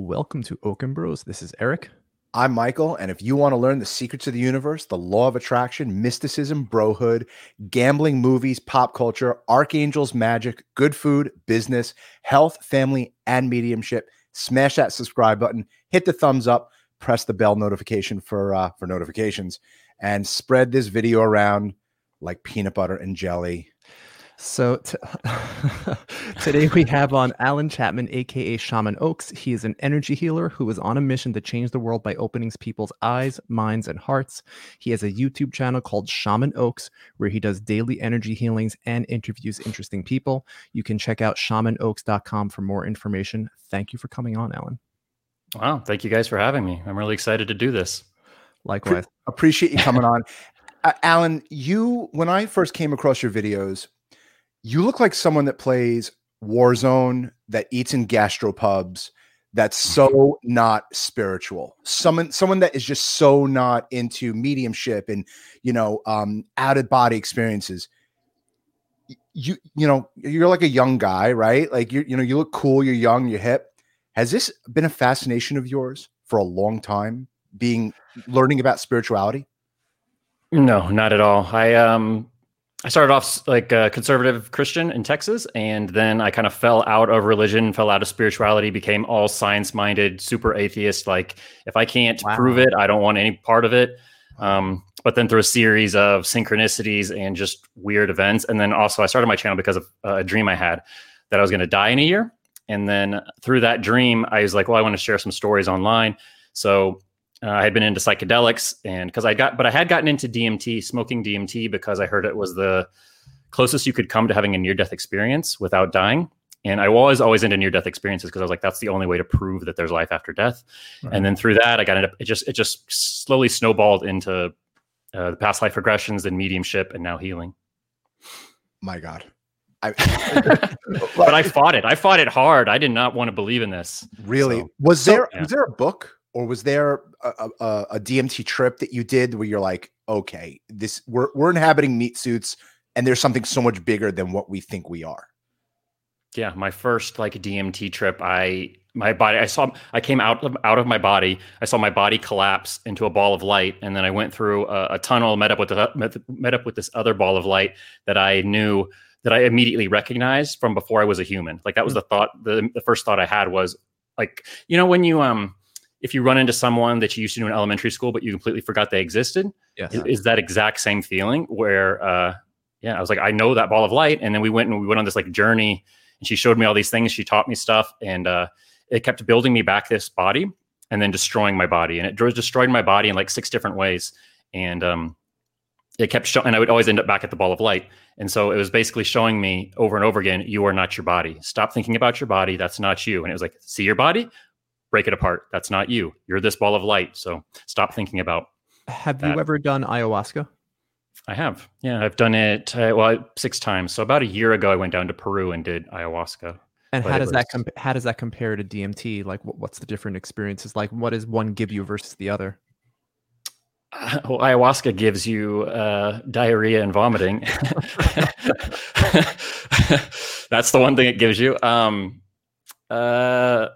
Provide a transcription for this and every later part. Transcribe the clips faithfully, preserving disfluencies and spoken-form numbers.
Welcome to Oaken Bros. This is Eric. I'm Michael, and if you want to learn the secrets of the universe, the law of attraction, mysticism, brohood, gambling, movies, pop culture, archangels, magic, good food, business, health, family, and mediumship, smash that subscribe button, hit the thumbs up, press the bell notification for uh, for notifications, and spread this video around like peanut butter and jelly. So t- today we have on Alan Chapman, a k a. Shaman Oaks. He is an energy healer who is on a mission to change the world by opening people's eyes, minds, and hearts. He has a YouTube channel called Shaman Oaks, where he does daily energy healings and interviews interesting people. You can check out shaman oaks dot com for more information. Thank you for coming on, Alan. Wow. Thank you guys for having me. I'm really excited to do this. Likewise. Pre- appreciate you coming on. Uh, Alan, you, when I first came across your videos, you look like someone that plays Warzone, that eats in gastropubs, that's so not spiritual. Someone, someone that is just so not into mediumship and, you know, um, out of body experiences. You, you know, you're like a young guy, right? Like you, you know, you look cool. You're young. You're hip. Has this been a fascination of yours for a long time? Being learning about spirituality? No, not at all. I um. I started off like a conservative Christian in Texas, and then I kind of fell out of religion, fell out of spirituality, became all science-minded, super atheist. Like, if I can't wow. prove it, I don't want any part of it. Um, but then through a series of synchronicities and just weird events, and then also I started my channel because of a dream I had that I was going to die in a year. And then through that dream, I was like, well, I want to share some stories online. So Uh, I had been into psychedelics, and because I got, but I had gotten into D M T, smoking D M T, because I heard it was the closest you could come to having a near-death experience without dying. And I was always into near-death experiences because I was like, that's the only way to prove that there's life after death. Right. And then through that, I got into it. Just it just slowly snowballed into uh, the past life regressions, and mediumship, and now healing. My God. I, but I fought it. I fought it hard. I did not want to believe in this. Really? So, was there? So, yeah. Was there a book? Or was there a, a, a D M T trip that you did where you're like, okay, this we're we're inhabiting meat suits, and there's something so much bigger than what we think we are? Yeah, my first like D M T trip, I my body, I saw, I came out of, out of my body, I saw my body collapse into a ball of light, and then I went through a, a tunnel, met up with the, met, met up with this other ball of light that I knew that I immediately recognized from before I was a human. Like that was mm-hmm. the thought, the, the first thought I had was like, you know, when you um. if you run into someone that you used to know in elementary school, but you completely forgot they existed, yes. is, is that exact same feeling where, uh, yeah, I was like, I know that ball of light. And then we went and we went on this like journey, and she showed me all these things. She taught me stuff, and uh, it kept building me back this body and then destroying my body. And it destroyed my body in like six different ways. And um, it kept showing, and I would always end up back at the ball of light. And so it was basically showing me over and over again, you are not your body. Stop thinking about your body. That's not you. And it was like, see your body? Break it apart. That's not you. You're this ball of light. So stop thinking about Have that. You ever done ayahuasca? I have. Yeah, I've done it uh, well six times. So about a year ago, I went down to Peru and did ayahuasca. And but how does was... that comp- how does that compare to D M T? Like, what, what's the different experiences? Like, what does one give you versus the other? Uh, well, ayahuasca gives you uh, diarrhea and vomiting. That's the one thing it gives you. Um, uh.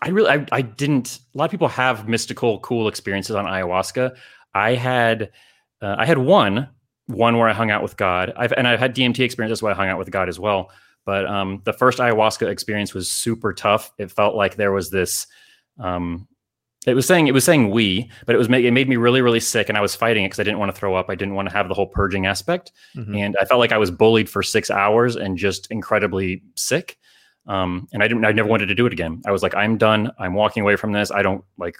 I really, I, I didn't, a lot of people have mystical, cool experiences on ayahuasca. I had, uh, I had one, one where I hung out with God. I've, and I've had D M T experiences where I hung out with God as well. But um, the first ayahuasca experience was super tough. It felt like there was this, um, it was saying, it was saying we, but it was, make, it made me really, really sick. And I was fighting it because I didn't want to throw up. I didn't want to have the whole purging aspect. Mm-hmm. And I felt like I was bullied for six hours and just incredibly sick. Um, and I didn't, I never wanted to do it again. I was like, I'm done. I'm walking away from this. I don't like,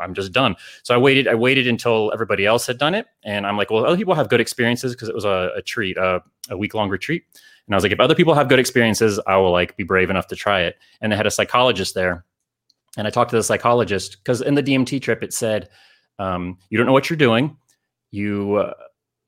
I'm just done. So I waited, I waited until everybody else had done it. And I'm like, well, other people have good experiences. Cause it was a, a treat, uh, a week long retreat. And I was like, if other people have good experiences, I will like be brave enough to try it. And they had a psychologist there, and I talked to the psychologist cause in the D M T trip, it said, um, you don't know what you're doing. You, uh,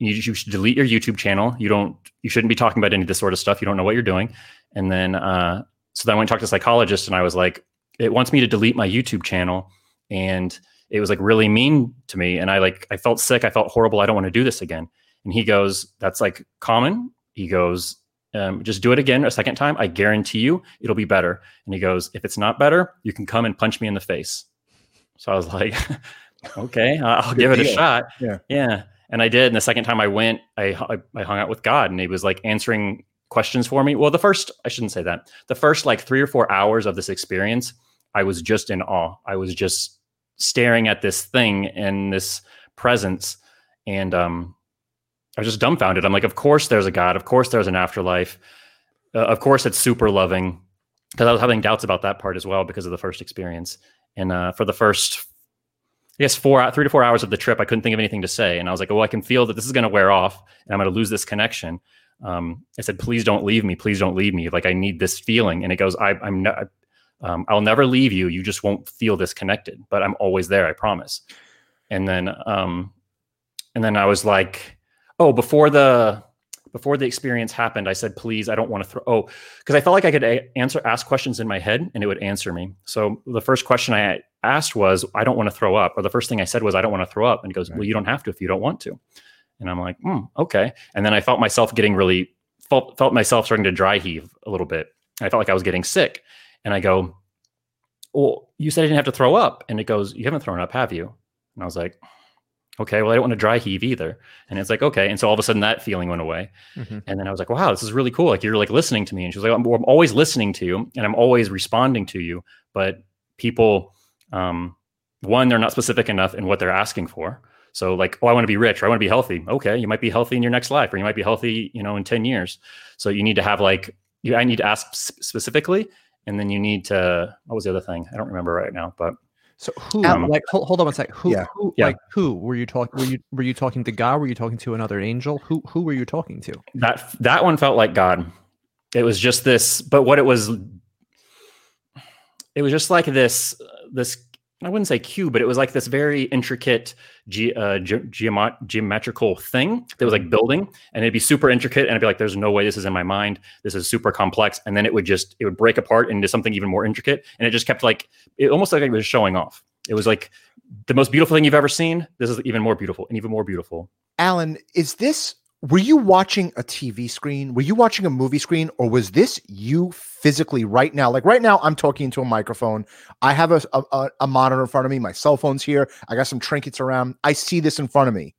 You, you should delete your YouTube channel. You don't, you shouldn't be talking about any of this sort of stuff. You don't know what you're doing. And then, uh, so then I went and talked to a psychologist, and I was like, it wants me to delete my YouTube channel. And it was like really mean to me. And I like, I felt sick. I felt horrible. I don't want to do this again. And he goes, that's like common. He goes, Um, just do it again a second time. I guarantee you it'll be better. And he goes, if it's not better, you can come and punch me in the face. So I was like, okay, I'll give it a shot. Yeah. Yeah. And I did. And the second time I went, I, I I hung out with God, and he was like answering questions for me. Well, the first, I shouldn't say that. The first like three or four hours of this experience, I was just in awe. I was just staring at this thing and this presence. And um, I was just dumbfounded. I'm like, of course there's a God. Of course there's an afterlife. Uh, of course it's super loving. Because I was having doubts about that part as well because of the first experience. And uh, for the first, I guess, four, three to four hours of the trip, I couldn't think of anything to say. And I was like, well, I can feel that this is going to wear off and I'm going to lose this connection. Um, I said, please don't leave me. Please don't leave me. Like, I need this feeling. And it goes, I, I'm not, um, I'll never leave you. You just won't feel disconnected, but I'm always there. I promise. And then, um, and then I was like, oh, before the, before the experience happened, I said, please, I don't want to throw. Oh, because I felt like I could a- answer, ask questions in my head and it would answer me. So the first question I asked was, I don't want to throw up. Or the first thing I said was, I don't want to throw up. And he goes, right. Well, you don't have to if you don't want to. And I'm like, mm, okay. And then I felt myself getting really, felt, felt myself starting to dry heave a little bit. I felt like I was getting sick. And I go, well, you said I didn't have to throw up. And it goes, you haven't thrown up, have you? And I was like, okay, well, I don't want to dry heave either. And it's like, okay. And so all of a sudden that feeling went away. Mm-hmm. And then I was like, wow, this is really cool. Like, you're like listening to me. And she was like, I'm, I'm always listening to you and I'm always responding to you. But people, um, one, they're not specific enough in what they're asking for. So like, oh, I want to be rich, or I want to be healthy. Okay. You might be healthy in your next life, or you might be healthy, you know, in ten years. So you need to have like, you, I need to ask specifically. And then you need to, what was the other thing? I don't remember right now, but. So who? Um, like, hold, hold on one sec. Who? Yeah. Who? Yeah. Like, who were you talking? Were you were you talking to God? Were you talking to another angel? Who? Who were you talking to? That that one felt like God. It was just this, but what it was, it was just like this. This I wouldn't say cube, but it was like this very intricate ge- uh, ge- geomat- geometrical thing that was like building, and it'd be super intricate, and I'd be like, "There's no way this is in my mind. This is super complex." And then it would just it would break apart into something even more intricate, and it just kept like it almost like it was showing off. It was like the most beautiful thing you've ever seen. This is even more beautiful and even more beautiful. Alan, is this? Were you watching a T V screen? Were you watching a movie screen? Or was this you physically right now? Like right now, I'm talking into a microphone. I have a, a, a monitor in front of me. My cell phone's here. I got some trinkets around. I see this in front of me.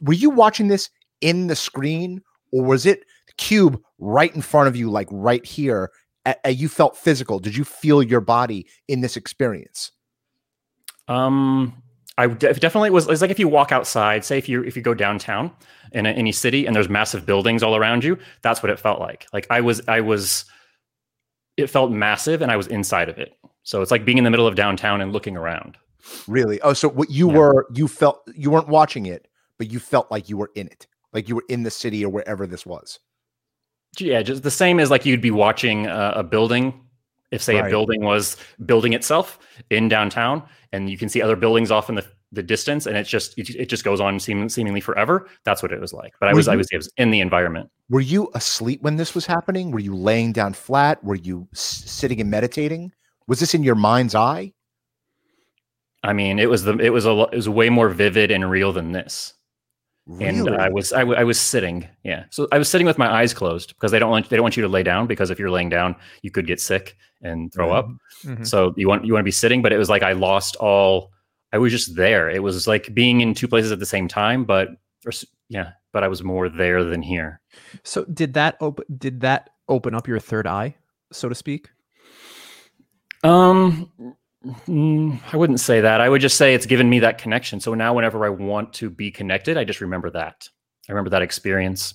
Were you watching this in the screen? Or was it cube right in front of you, like right here? A, a, you felt physical. Did you feel your body in this experience? Um... I definitely was. It's like if you walk outside, say if you if you go downtown in a, any city and there's massive buildings all around you, that's what it felt like. Like I was, I was, it felt massive and I was inside of it. So it's like being in the middle of downtown and looking around. Really? Oh, so what you yeah. were, you felt, you weren't watching it, but you felt like you were in it. Like you were in the city or wherever this was. Yeah, just the same as like you'd be watching a, a building. If, say, right. a building was building itself in downtown and you can see other buildings off in the, the distance and it's just it, it just goes on seem, seemingly forever. That's what it was like. But were I was you, I was I was in the environment. Were you asleep when this was happening? Were you laying down flat? Were you s- sitting and meditating? Was this in your mind's eye? I mean, it was the it was a it was way more vivid and real than this. Really? And I was I, w- I was sitting, yeah. So I was sitting with my eyes closed because they don't want, they don't want you to lay down, because if you're laying down, you could get sick and throw up. Mm-hmm. So you want you want to be sitting, but it was like I lost all. I was just there. It was like being in two places at the same time, but or, yeah, but I was more there than here. So did that open? Did that open up your third eye, so to speak? Um. I wouldn't say that. I would just say it's given me that connection. So now whenever I want to be connected, I just remember that. I remember that experience.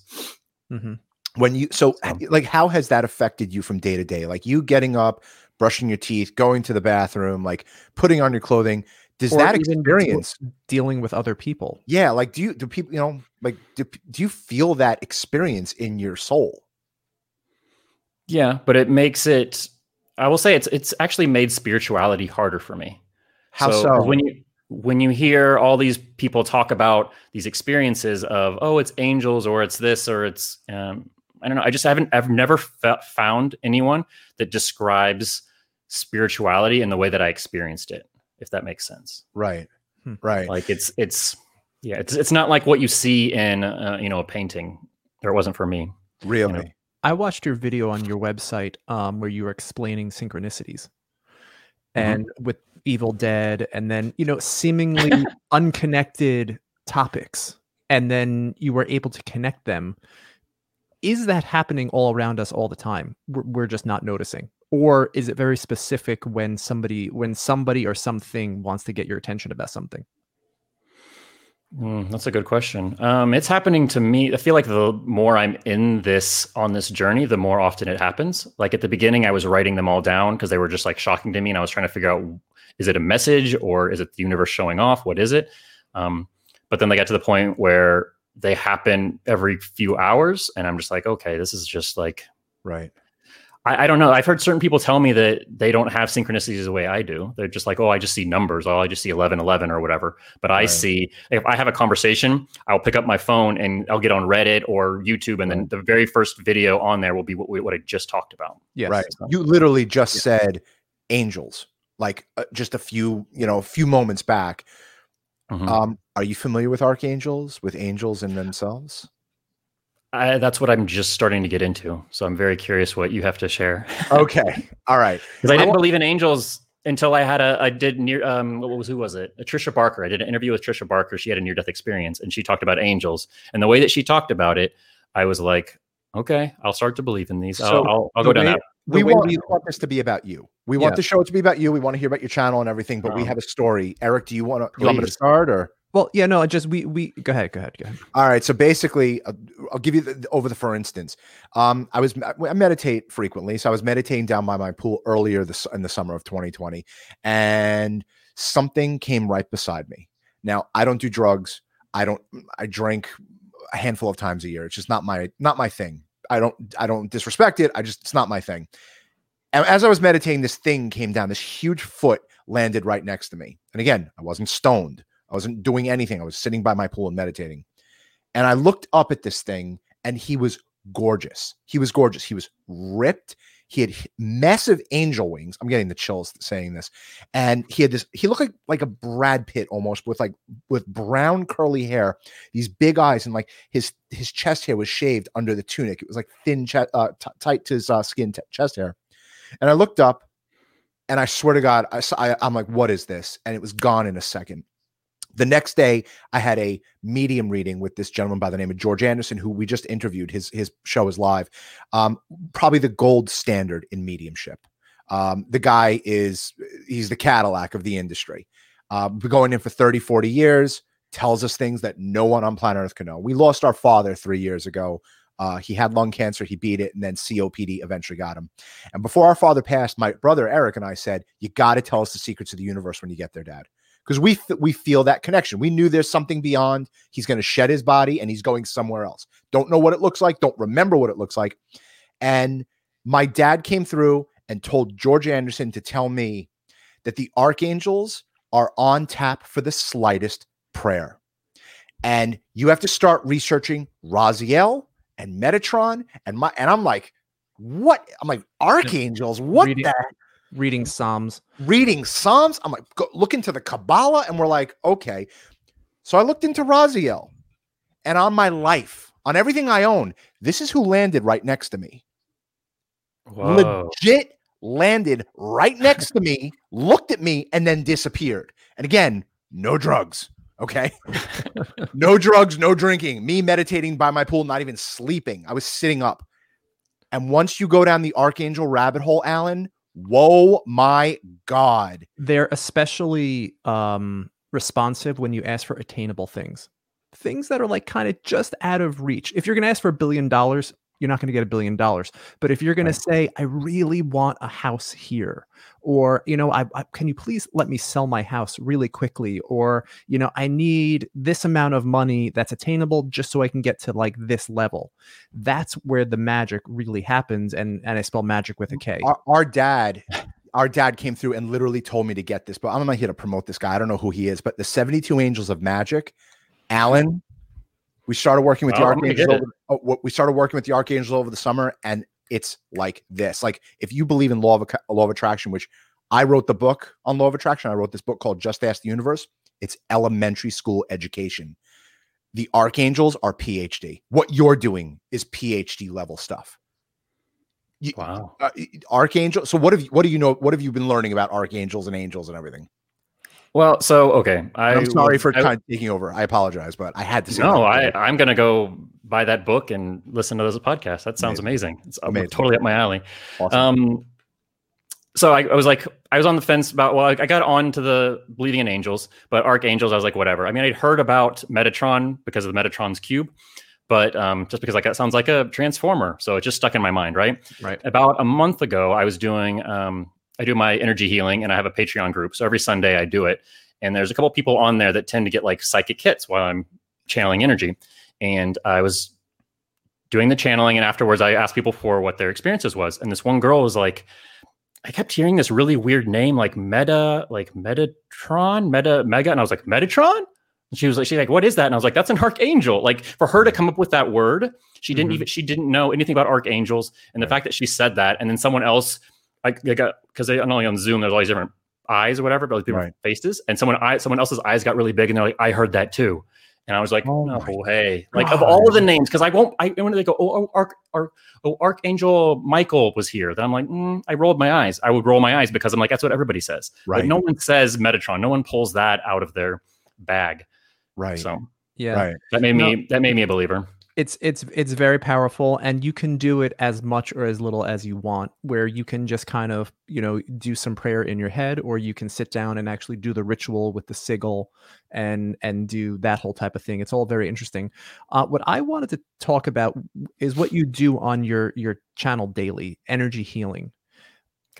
Mm-hmm. When you, so, so like, how has that affected you from day to day? Like you getting up, brushing your teeth, going to the bathroom, like putting on your clothing. Does that experience dealing with other people? Yeah. Like, do you, do people, you know, like, do, do you feel that experience in your soul? Yeah, but it makes it, I will say it's it's actually made spirituality harder for me. How so? so? When you when you hear all these people talk about these experiences of, oh, it's angels or it's this or it's um, I don't know. I just haven't I've never fe- found anyone that describes spirituality in the way that I experienced it. If that makes sense, right? Hmm. Right. Like it's it's yeah. It's it's not like what you see in uh, you know a painting. Or it wasn't for me. Really? You know, I watched your video on your website um, where you were explaining synchronicities mm-hmm. and with Evil Dead, and then, you know, seemingly unconnected topics, and then you were able to connect them. Is that happening all around us all the time? We're, we're just not noticing. Or is it very specific when somebody, when somebody or something wants to get your attention about something? Mm, that's a good question. Um, it's happening to me. I feel like the more I'm in this, on this journey, the more often it happens. Like at the beginning, I was writing them all down because they were just like shocking to me. And I was trying to figure out, is it a message or is it the universe showing off? What is it? Um, but then they got to the point where they happen every few hours. And I'm just like, okay, this is just like, right. I, I don't know. I've heard certain people tell me that they don't have synchronicities the way I do. They're just like, oh, I just see numbers. Oh, I just see eleven eleven or whatever. But I right. see, if I have a conversation, I'll pick up my phone and I'll get on Reddit or YouTube. And then the very first video on there will be what, what I just talked about. Yes. Right. So, you literally just yeah. said angels, like uh, just a few, you know, a few moments back. Mm-hmm. Um, are you familiar with archangels, with angels in themselves? I, that's what I'm just starting to get into. So I'm very curious what you have to share. Okay. All right. Because I didn't I want- believe in angels until I had a, I did near, um, what was, who was it? A Trisha Barker. I did an interview with Trisha Barker. She had a near-death experience and she talked about angels. And the way that she talked about it, I was like, okay, I'll start to believe in these. So I'll, I'll, I'll the go down way, that. We want, we want this to be about you. We want yeah. the show to be about you. We want to hear about your channel and everything, but um, we have a story. Eric, do you want to, you want me to start or? Well, yeah, no, I just, we, we, go ahead, go ahead, go ahead. All right. So basically, uh, I'll give you the, over the, for instance, um, I was, I meditate frequently. So I was meditating down by my pool earlier this, in the summer of twenty twenty, and something came right beside me. Now, I don't do drugs. I don't, I drink a handful of times a year. It's just not my, not my thing. I don't, I don't disrespect it. I just, it's not my thing. And as I was meditating, this thing came down, this huge foot landed right next to me. And again, I wasn't stoned. I wasn't doing anything. I was sitting by my pool and meditating. And I looked up at this thing and he was gorgeous. He was gorgeous. He was ripped. He had massive angel wings. I'm getting the chills saying this. And he had this, he looked like, like a Brad Pitt almost, with like with brown curly hair, these big eyes, and like his his chest hair was shaved under the tunic. It was like thin, che- uh, t- tight to his uh, skin, t- chest hair. And I looked up and I swear to God, I, I, I'm like, what is this? And it was gone in a second. The next day, I had a medium reading with this gentleman by the name of George Anderson, who we just interviewed. His his show is live. Um, probably the gold standard in mediumship. Um, the guy is, he's the Cadillac of the industry. Uh, been going in for thirty, forty years, tells us things that no one on planet Earth can know. We lost our father three years ago. Uh, he had lung cancer, he beat it, and then C O P D eventually got him. And before our father passed, my brother Eric and I said, you got to tell us the secrets of the universe when you get there, Dad. Because we f- we feel that connection. We knew there's something beyond. He's going to shed his body and he's going somewhere else. Don't know what it looks like. Don't remember what it looks like. And my dad came through and told George Anderson to tell me that the archangels are on tap for the slightest prayer. And you have to start researching Raziel and Metatron. And my and I'm like, what? I'm like, archangels? What Reading. the Reading Psalms. Reading Psalms. I'm like, go, look into the Kabbalah. And we're like, okay. So I looked into Raziel. And on my life, on everything I own, this is who landed right next to me. Whoa. Legit landed right next to me, looked at me, and then disappeared. And again, no drugs. Okay. No drugs, no drinking. Me meditating by my pool, not even sleeping. I was sitting up. And once you go down the archangel rabbit hole, Alan, whoa, my God. They're especially um, responsive when you ask for attainable things, things that are like kind of just out of reach. If you're going to ask for a billion dollars, you're not going to get a billion dollars. But if you're going right. to say, I really want a house here, or, you know, I, I can you please let me sell my house really quickly? Or, you know, I need this amount of money that's attainable just so I can get to like this level. That's where the magic really happens. And, and I spell magic with a K. Our, our dad, our dad came through and literally told me to get this, but I'm not here to promote this guy. I don't know who he is, but the seventy-two Angels of Magic, Alan, we started working with oh, the archangels. Over, we started working with the archangels over the summer, and it's like this. Like if you believe in law of law of attraction, which I wrote the book on law of attraction. I wrote this book called Just Ask the Universe. It's elementary school education. the archangels are PhD. What you're doing is PhD level stuff. You, wow. Uh, archangel. So what have you, what do you know? What have you been learning about archangels and angels and everything? Well, so, okay. I, I'm sorry for I, kind of taking over. I apologize, but I had to say No, that. I, I'm going to go buy that book and listen to those podcasts. That sounds amazing. amazing. It's amazing. Totally up my alley. Awesome. Um, so I, I was like, I was on the fence about, well, I, I got on to the Believing in Angels, but Archangels, I was like, whatever. I mean, I'd heard about Metatron because of the Metatron's cube, but um, just because like that sounds like a transformer. So it just stuck in my mind, right? Right. About a month ago, I was doing... Um, I do my energy healing, and I have a Patreon group. So every Sunday I do it. And there's a couple people on there that tend to get like psychic hits while I'm channeling energy. And I was doing the channeling, and afterwards I asked people for what their experiences was. And this one girl was like, I kept hearing this really weird name, like Meta, like Metatron, Meta, Mega. And I was like, Metatron? And she was like, she's like, what is that? And I was like, that's an archangel. Like for her to come up with that word, she didn't mm-hmm. even, she didn't know anything about archangels. And the right. fact that she said that, and then someone else, I, I got, because not only on Zoom, there's all these different eyes or whatever, but like different right. faces. And someone eye, someone else's eyes got really big, and they're like, I heard that too. And I was like, oh, no way. Like, of all of the names, because I won't, I when they go, oh, Arch, Arch, oh, Archangel Michael was here. Then I'm like, mm, I rolled my eyes. I would roll my eyes because I'm like, that's what everybody says. Right. Like, no one says Metatron. No one pulls that out of their bag. Right. So, yeah. Right. That made me, no. that made me a believer. It's it's it's very powerful, and you can do it as much or as little as you want, where you can just kind of, you know, do some prayer in your head, or you can sit down and actually do the ritual with the sigil and and do that whole type of thing. It's all very interesting. Uh, what I wanted to talk about is what you do on your your channel daily, energy healing.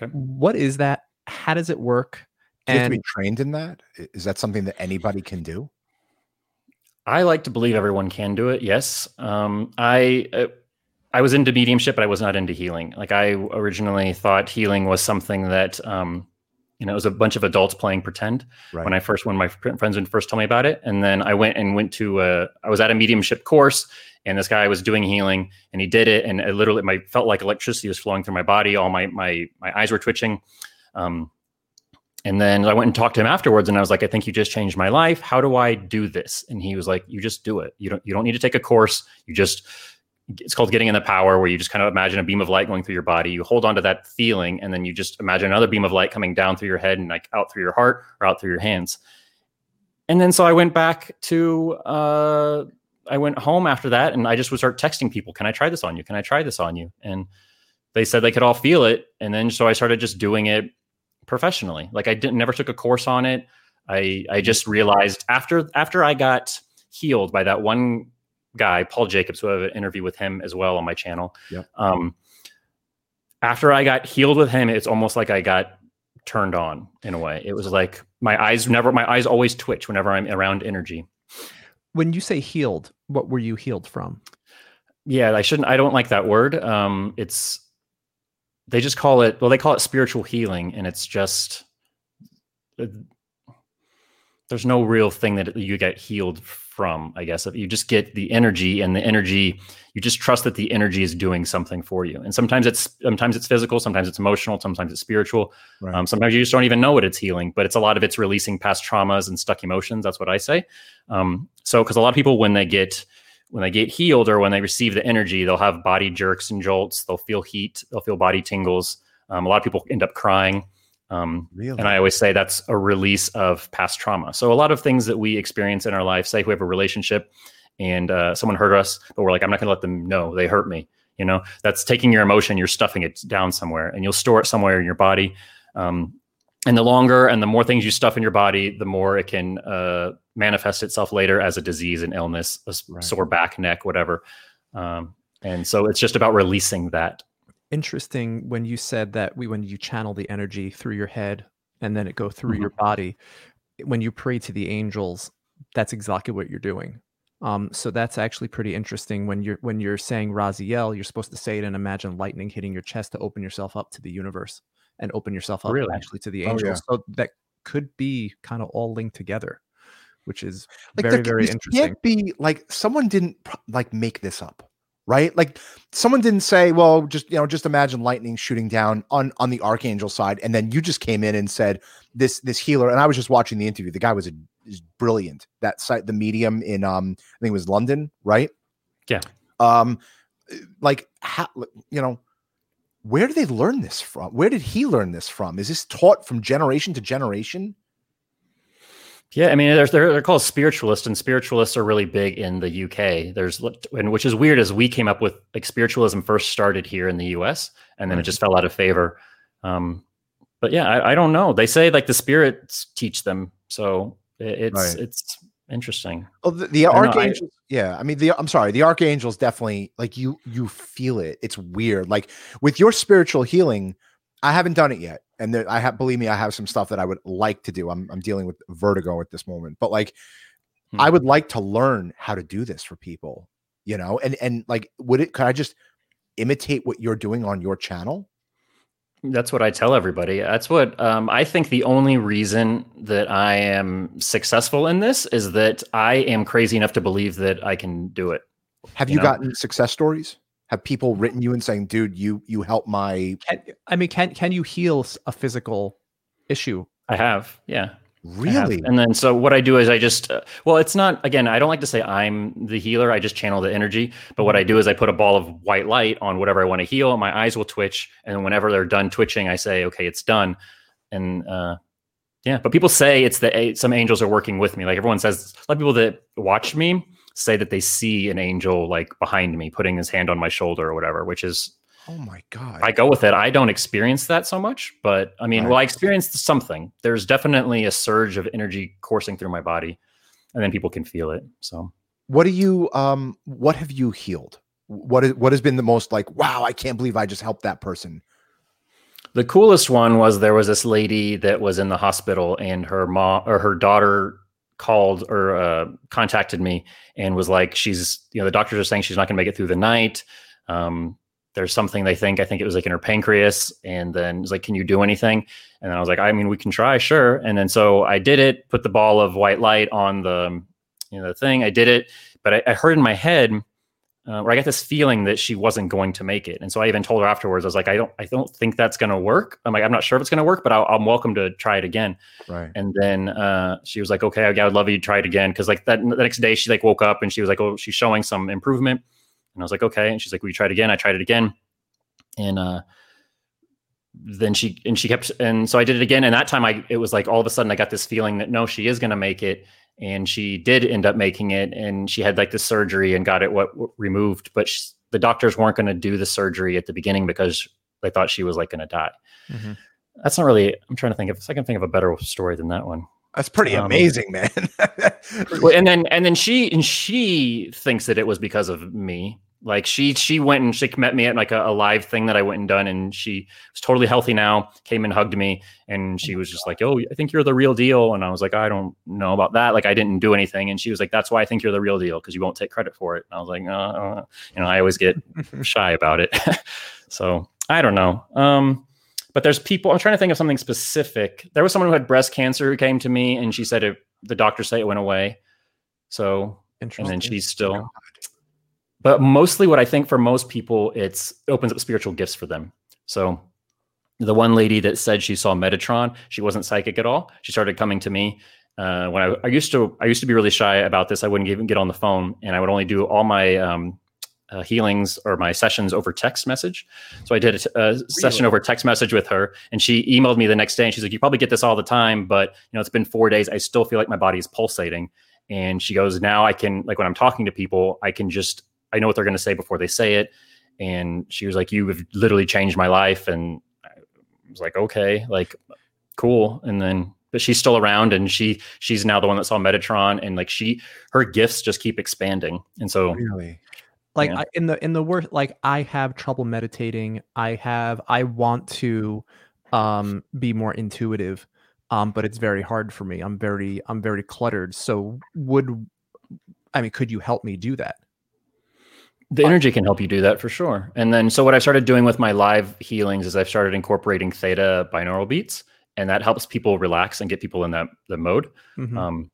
Okay. What is that? How does it work? Do you and- have to be trained in that? Is that something that anybody can do? I like to believe everyone can do it. Yes. Um, I, uh, I was into mediumship, but I was not into healing. Like I originally thought healing was something that, um, you know, it was a bunch of adults playing pretend right. when I first, when my friends would first tell me about it. And then I went and went to a, I was at a mediumship course, and this guy was doing healing, and he did it. And I literally, my felt like electricity was flowing through my body. All my, my, my eyes were twitching. Um, And then I went and talked to him afterwards, and I was like, I think you just changed my life. How do I do this? And he was like, you just do it. You don't, you don't need to take a course. You just, it's called getting in the power, where you just kind of imagine a beam of light going through your body. You hold on to that feeling, and then you just imagine another beam of light coming down through your head and like out through your heart or out through your hands. And then, so I went back to, uh, I went home after that, and I just would start texting people. Can I try this on you? Can I try this on you? And they said they could all feel it. And then, so I started just doing it professionally. Like I didn't never took a course on it. I I just realized after after I got healed by that one guy, Paul Jacobs, who I have an interview with him as well on my channel. Yep. Um, after I got healed with him, it's almost like I got turned on in a way. It was like my eyes never my eyes always twitch whenever I'm around energy. When you say healed, what were you healed from? Yeah, I shouldn't I don't like that word. Um, it's They just call it, well, they call it spiritual healing, and it's just, it, there's no real thing that you get healed from, I guess. You just get the energy, and the energy, you just trust that the energy is doing something for you. And sometimes it's sometimes it's physical, sometimes it's emotional, sometimes it's spiritual. Right. Um, sometimes you just don't even know what it's healing, but it's a lot of it's releasing past traumas and stuck emotions. That's what I say. Um, so, because a lot of people, when they get... when they get healed or when they receive the energy, they'll have body jerks and jolts. They'll feel heat. They'll feel body tingles. Um, a lot of people end up crying. Um, really? And I always say that's a release of past trauma. So a lot of things that we experience in our life, say we have a relationship and uh, someone hurt us, but we're like, I'm not going to let them know they hurt me. You know, that's taking your emotion. You're stuffing it down somewhere, and you'll store it somewhere in your body. Um, and the longer and the more things you stuff in your body, the more it can uh, manifest itself later as a disease, an illness, a right. sore back, neck, whatever. Um, and so it's just about releasing that. Interesting when you said that we, when you channel the energy through your head and then it go through mm-hmm. your body, when you pray to the angels, that's exactly what you're doing. Um, so that's actually pretty interesting. When you're when you're saying Raziel, you're supposed to say it and imagine lightning hitting your chest to open yourself up to the universe and open yourself up really? actually to the angels. Oh, yeah. So that could be kind of all linked together, which is like very, very interesting. Can't be like someone didn't like make this up, right? Like someone didn't say, well, just, you know, just imagine lightning shooting down on, on the archangel side. And then you just came in and said this, this healer. And I was just watching the interview. The guy was a is brilliant. That site, the Medium in, um, I think it was London, right? Yeah. Um, like, how, you know, where do they learn this from? Where did he learn this from? Is this taught from generation to generation? Yeah, I mean, they're, they're called spiritualists, and spiritualists are really big in the U K. There's, and which is weird, as we came up with, like, spiritualism first started here in the U S, and then mm-hmm. it just fell out of favor. Um, but yeah, I, I don't know. They say, like, the spirits teach them, so it, it's right. it's interesting. Oh, the, the archangels. Know, I, yeah, I mean, the I'm sorry, the archangels definitely, like, you you feel it. It's weird. Like, with your spiritual healing, I haven't done it yet. And there, I have, believe me, I have some stuff that I would like to do. I'm I'm dealing with vertigo at this moment, but like, hmm. I would like to learn how to do this for people, you know. And and like, would it? Could I just imitate what you're doing on your channel? That's what I tell everybody. That's what um, I think. The only reason that I am successful in this is that I am crazy enough to believe that I can do it. Have you, you know? gotten success stories? Have people written you and saying, dude, you, you help my, can, I mean, can, can you heal a physical issue? I have. Yeah, really. Have. And then, so what I do is I just, uh, well, it's not, again, I don't like to say I'm the healer. I just channel the energy. But what I do is I put a ball of white light on whatever I want to heal, and my eyes will twitch. And whenever they're done twitching, I say, okay, it's done. And, uh, yeah, but people say it's the, some angels are working with me. Like, everyone says, a lot of people that watch me say that they see an angel, like, behind me, putting his hand on my shoulder or whatever, which is, oh my God, I go with it. I don't experience that so much, but I mean, right. well, I experienced something. There's definitely a surge of energy coursing through my body, and then people can feel it. So what do you, um, what have you healed? What is, what has been the most, like, wow, I can't believe I just helped that person? The coolest one was, there was this lady that was in the hospital, and her mom or her daughter called or uh, contacted me and was like, she's, you know, the doctors are saying she's not gonna make it through the night. Um, there's something they think, I think it was like in her pancreas. And then it's like, can you do anything? And then I was like, I mean, we can try, sure. And then, so I did it, put the ball of white light on the, you know, the thing. I did it, but I, I heard in my head, uh, or I got this feeling that she wasn't going to make it. And so I even told her afterwards, I was like, I don't, I don't think that's going to work. I'm like, I'm not sure if it's going to work, but I'll, I'm welcome to try it again. Right. And then uh, she was like, okay, I would love you to try it again. Cause like that the next day she like woke up and she was like, oh, she's showing some improvement. And I was like, okay. And she's like, will you try it again? I tried it again. And uh, then she, and she kept, and so I did it again. And that time I, it was like, all of a sudden I got this feeling that no, she is going to make it. And she did end up making it, and she had like the surgery and got it what, what removed. But she, the doctors weren't going to do the surgery at the beginning because they thought she was like going to die. Mm-hmm. That's not really. I'm trying to think of. I can think of a better story than that one. That's pretty um, amazing, man. and then and then she and she thinks that it was because of me. Like she she went and she met me at like a, a live thing that I went and done, and she was totally healthy now, came and hugged me, and she was just like, oh, I think you're the real deal. And I was like, I don't know about that. Like I didn't do anything. And she was like, that's why I think you're the real deal, because you won't take credit for it. And I was like, uh, you know, I always get shy about it. So I don't know. Um, but there's people, I'm trying to think of something specific. There was someone who had breast cancer who came to me, and she said it, the doctors say it went away. So, and then she's still... Yeah. But mostly what I think for most people, it's it opens up spiritual gifts for them. So the one lady that said she saw Metatron, she wasn't psychic at all. She started coming to me uh, when I, I used to, I used to be really shy about this. I wouldn't even get on the phone, and I would only do all my um, uh, healings or my sessions over text message. So I did a, t- a really? session over text message with her, and she emailed me the next day, and she's like, you probably get this all the time, but you know, it's been four days. I still feel like my body is pulsating. And she goes, now I can, like when I'm talking to people, I can just, I know what they're going to say before they say it. And she was like, you have literally changed my life. And I was like, okay, like cool. And then, but she's still around, and she, she's now the one that saw Metatron, and like she, her gifts just keep expanding. And so really, like yeah. I, in the, in the worst, like I have trouble meditating. I have, I want to um, be more intuitive, um, but it's very hard for me. I'm very, I'm very cluttered. So would, I mean, could you help me do that? The energy can help you do that for sure. And then, so what I've started doing with my live healings is I've started incorporating theta binaural beats, and that helps people relax and get people in that the mode. Mm-hmm. Um,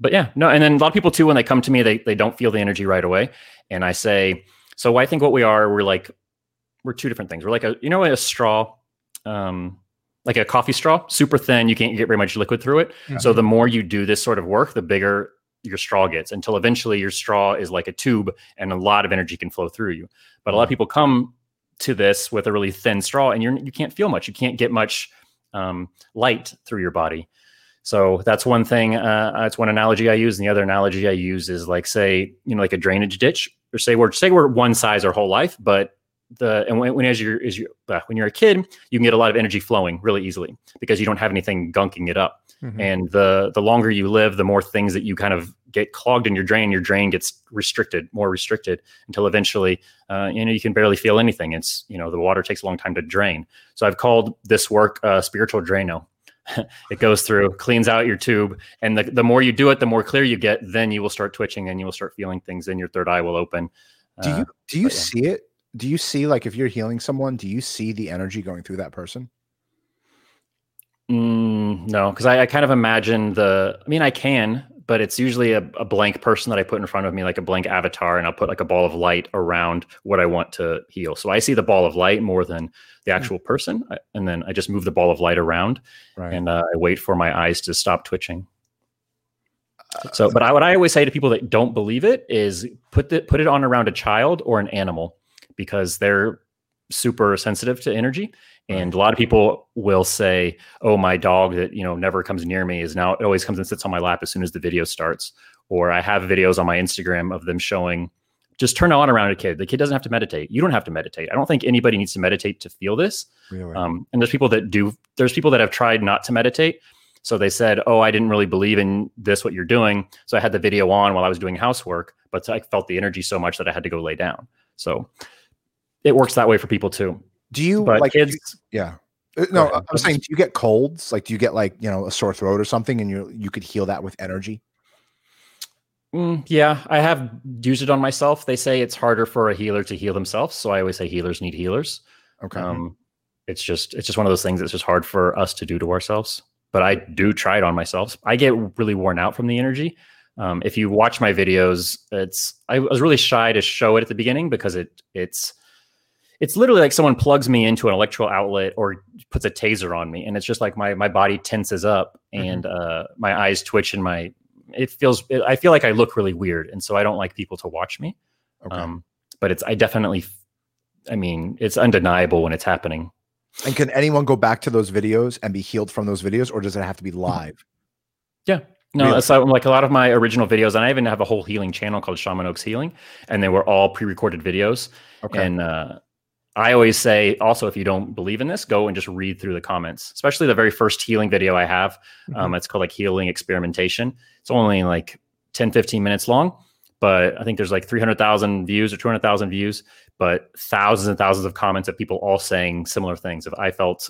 but yeah, no. And then a lot of people too, when they come to me, they, they don't feel the energy right away. And I say, so I think what we are, we're like, we're two different things. We're like a, you know, a straw, um, like a coffee straw, super thin. You can't get very much liquid through it. Yeah. So the more you do this sort of work, the bigger your straw gets, until eventually your straw is like a tube and a lot of energy can flow through you. But a lot of people come to this with a really thin straw, and you're, you can't feel much. You can't get much um, light through your body. So that's one thing. Uh, that's one analogy I use. And the other analogy I use is like, say, you know, like a drainage ditch, or say we're say we're one size our whole life, but the and when, when as you're as you uh, when you're a kid, you can get a lot of energy flowing really easily because you don't have anything gunking it up. Mm-hmm. And the the longer you live, the more things that you kind of get clogged in your drain. Your drain gets restricted, more restricted, until eventually, uh, you know, you can barely feel anything. It's you know, the water takes a long time to drain. So I've called this work uh, spiritual Drano. It goes through, cleans out your tube. And the, the more you do it, the more clear you get, then you will start twitching and you will start feeling things and your third eye will open. Do you, do you uh, yeah. see it? Do you see, like, if you're healing someone, do you see the energy going through that person? Mm, no, because I, I kind of imagine the, I mean, I can, but it's usually a, a blank person that I put in front of me, like a blank avatar, and I'll put like a ball of light around what I want to heal. So I see the ball of light more than the actual person. I, and then I just move the ball of light around, right. and uh, I wait for my eyes to stop twitching. So, but I, what I always say to people that don't believe it is put the, put it on around a child or an animal, because they're super sensitive to energy. And a lot of people will say, oh, my dog that, you know, never comes near me is now, it always comes and sits on my lap as soon as the video starts. Or I have videos on my Instagram of them showing, just turn on around a kid. The kid doesn't have to meditate. You don't have to meditate. I don't think anybody needs to meditate to feel this. Really? Um, and there's people that do, there's people that have tried not to meditate. So they said, oh, I didn't really believe in this, what you're doing. So I had the video on while I was doing housework, but I felt the energy so much that I had to go lay down. So it works that way for people too. Do you but like kids? You, yeah. No, I was saying, do you get colds? Like, do you get like, you know, a sore throat or something, and you you could heal that with energy? Mm, yeah, I have used it on myself. They say it's harder for a healer to heal themselves, so I always say healers need healers. Okay. Um, it's just it's just one of those things that's just hard for us to do to ourselves. But I do try it on myself. I get really worn out from the energy. Um, if you watch my videos, it's I was really shy to show it at the beginning because it it's. It's literally like someone plugs me into an electrical outlet or puts a taser on me. And it's just like my, my body tenses up and mm-hmm. uh, my eyes twitch and my, it feels, it, I feel like I look really weird. And so I don't like people to watch me, okay. um, but it's, I definitely, I mean, it's undeniable when it's happening. And can anyone go back to those videos and be healed from those videos, or does it have to be live? Yeah. No, really? So like a lot of my original videos, and I even have a whole healing channel called Shaman Oaks Healing, and they were all pre-recorded videos. Okay. And, uh, I always say also, if you don't believe in this, go and just read through the comments, especially the very first healing video I have. Mm-hmm. Um, it's called like healing experimentation. It's only like ten, fifteen minutes long, but I think there's like three hundred thousand views or two hundred thousand views, but thousands and thousands of comments of people all saying similar things. If I felt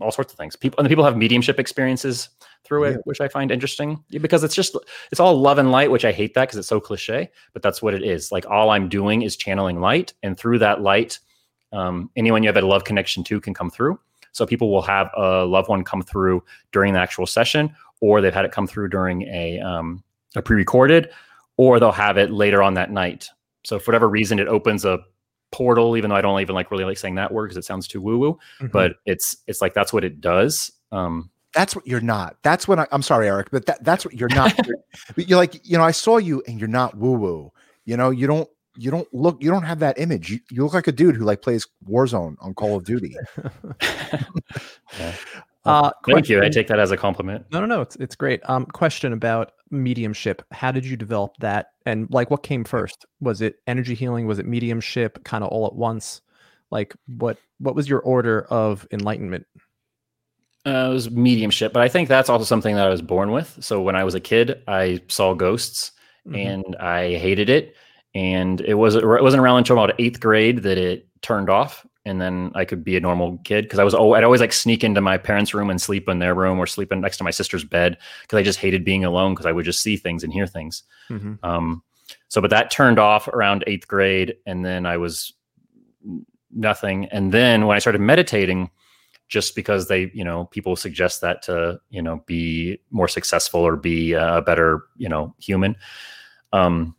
all sorts of things, people and the people have mediumship experiences through it, yeah. which I find interesting because it's just, it's all love and light, which I hate that because it's so cliche, but that's what it is. Like all I'm doing is channeling light, and through that light, um, anyone you have a love connection to can come through. So people will have a loved one come through during the actual session, or they've had it come through during a, um, a pre-recorded, or they'll have it later on that night. So for whatever reason, it opens a portal, even though I don't even like really like saying that word because it sounds too woo woo, mm-hmm. but it's, it's like, that's what it does. Um, That's what you're not. That's what I, I'm sorry, Eric, but that, that's what you're not. You're, you're like, you know, I saw you and you're not woo woo. You know, you don't, you don't look, you don't have that image. You, you look like a dude who like plays Warzone on Call of Duty. yeah. uh, Thank you. I take that as a compliment. No, no, no. It's, it's great. Um, question about mediumship. How did you develop that? And like, what came first? Was it energy healing? Was it mediumship kind of all at once? Like what, what was your order of enlightenment? Uh, it was mediumship, but I think that's also something that I was born with. So when I was a kid, I saw ghosts mm-hmm. and I hated it. And it wasn't, it wasn't around until about eighth grade that it turned off. And then I could be a normal kid. Cause I was, I'd always like sneak into my parents' room and sleep in their room or sleep in next to my sister's bed. Cause I just hated being alone. Cause I would just see things and hear things. Mm-hmm. Um, so, but that turned off around eighth grade. And then I was nothing. And then when I started meditating, just because they, you know, people suggest that to, you know, be more successful or be a better, you know, human. Um,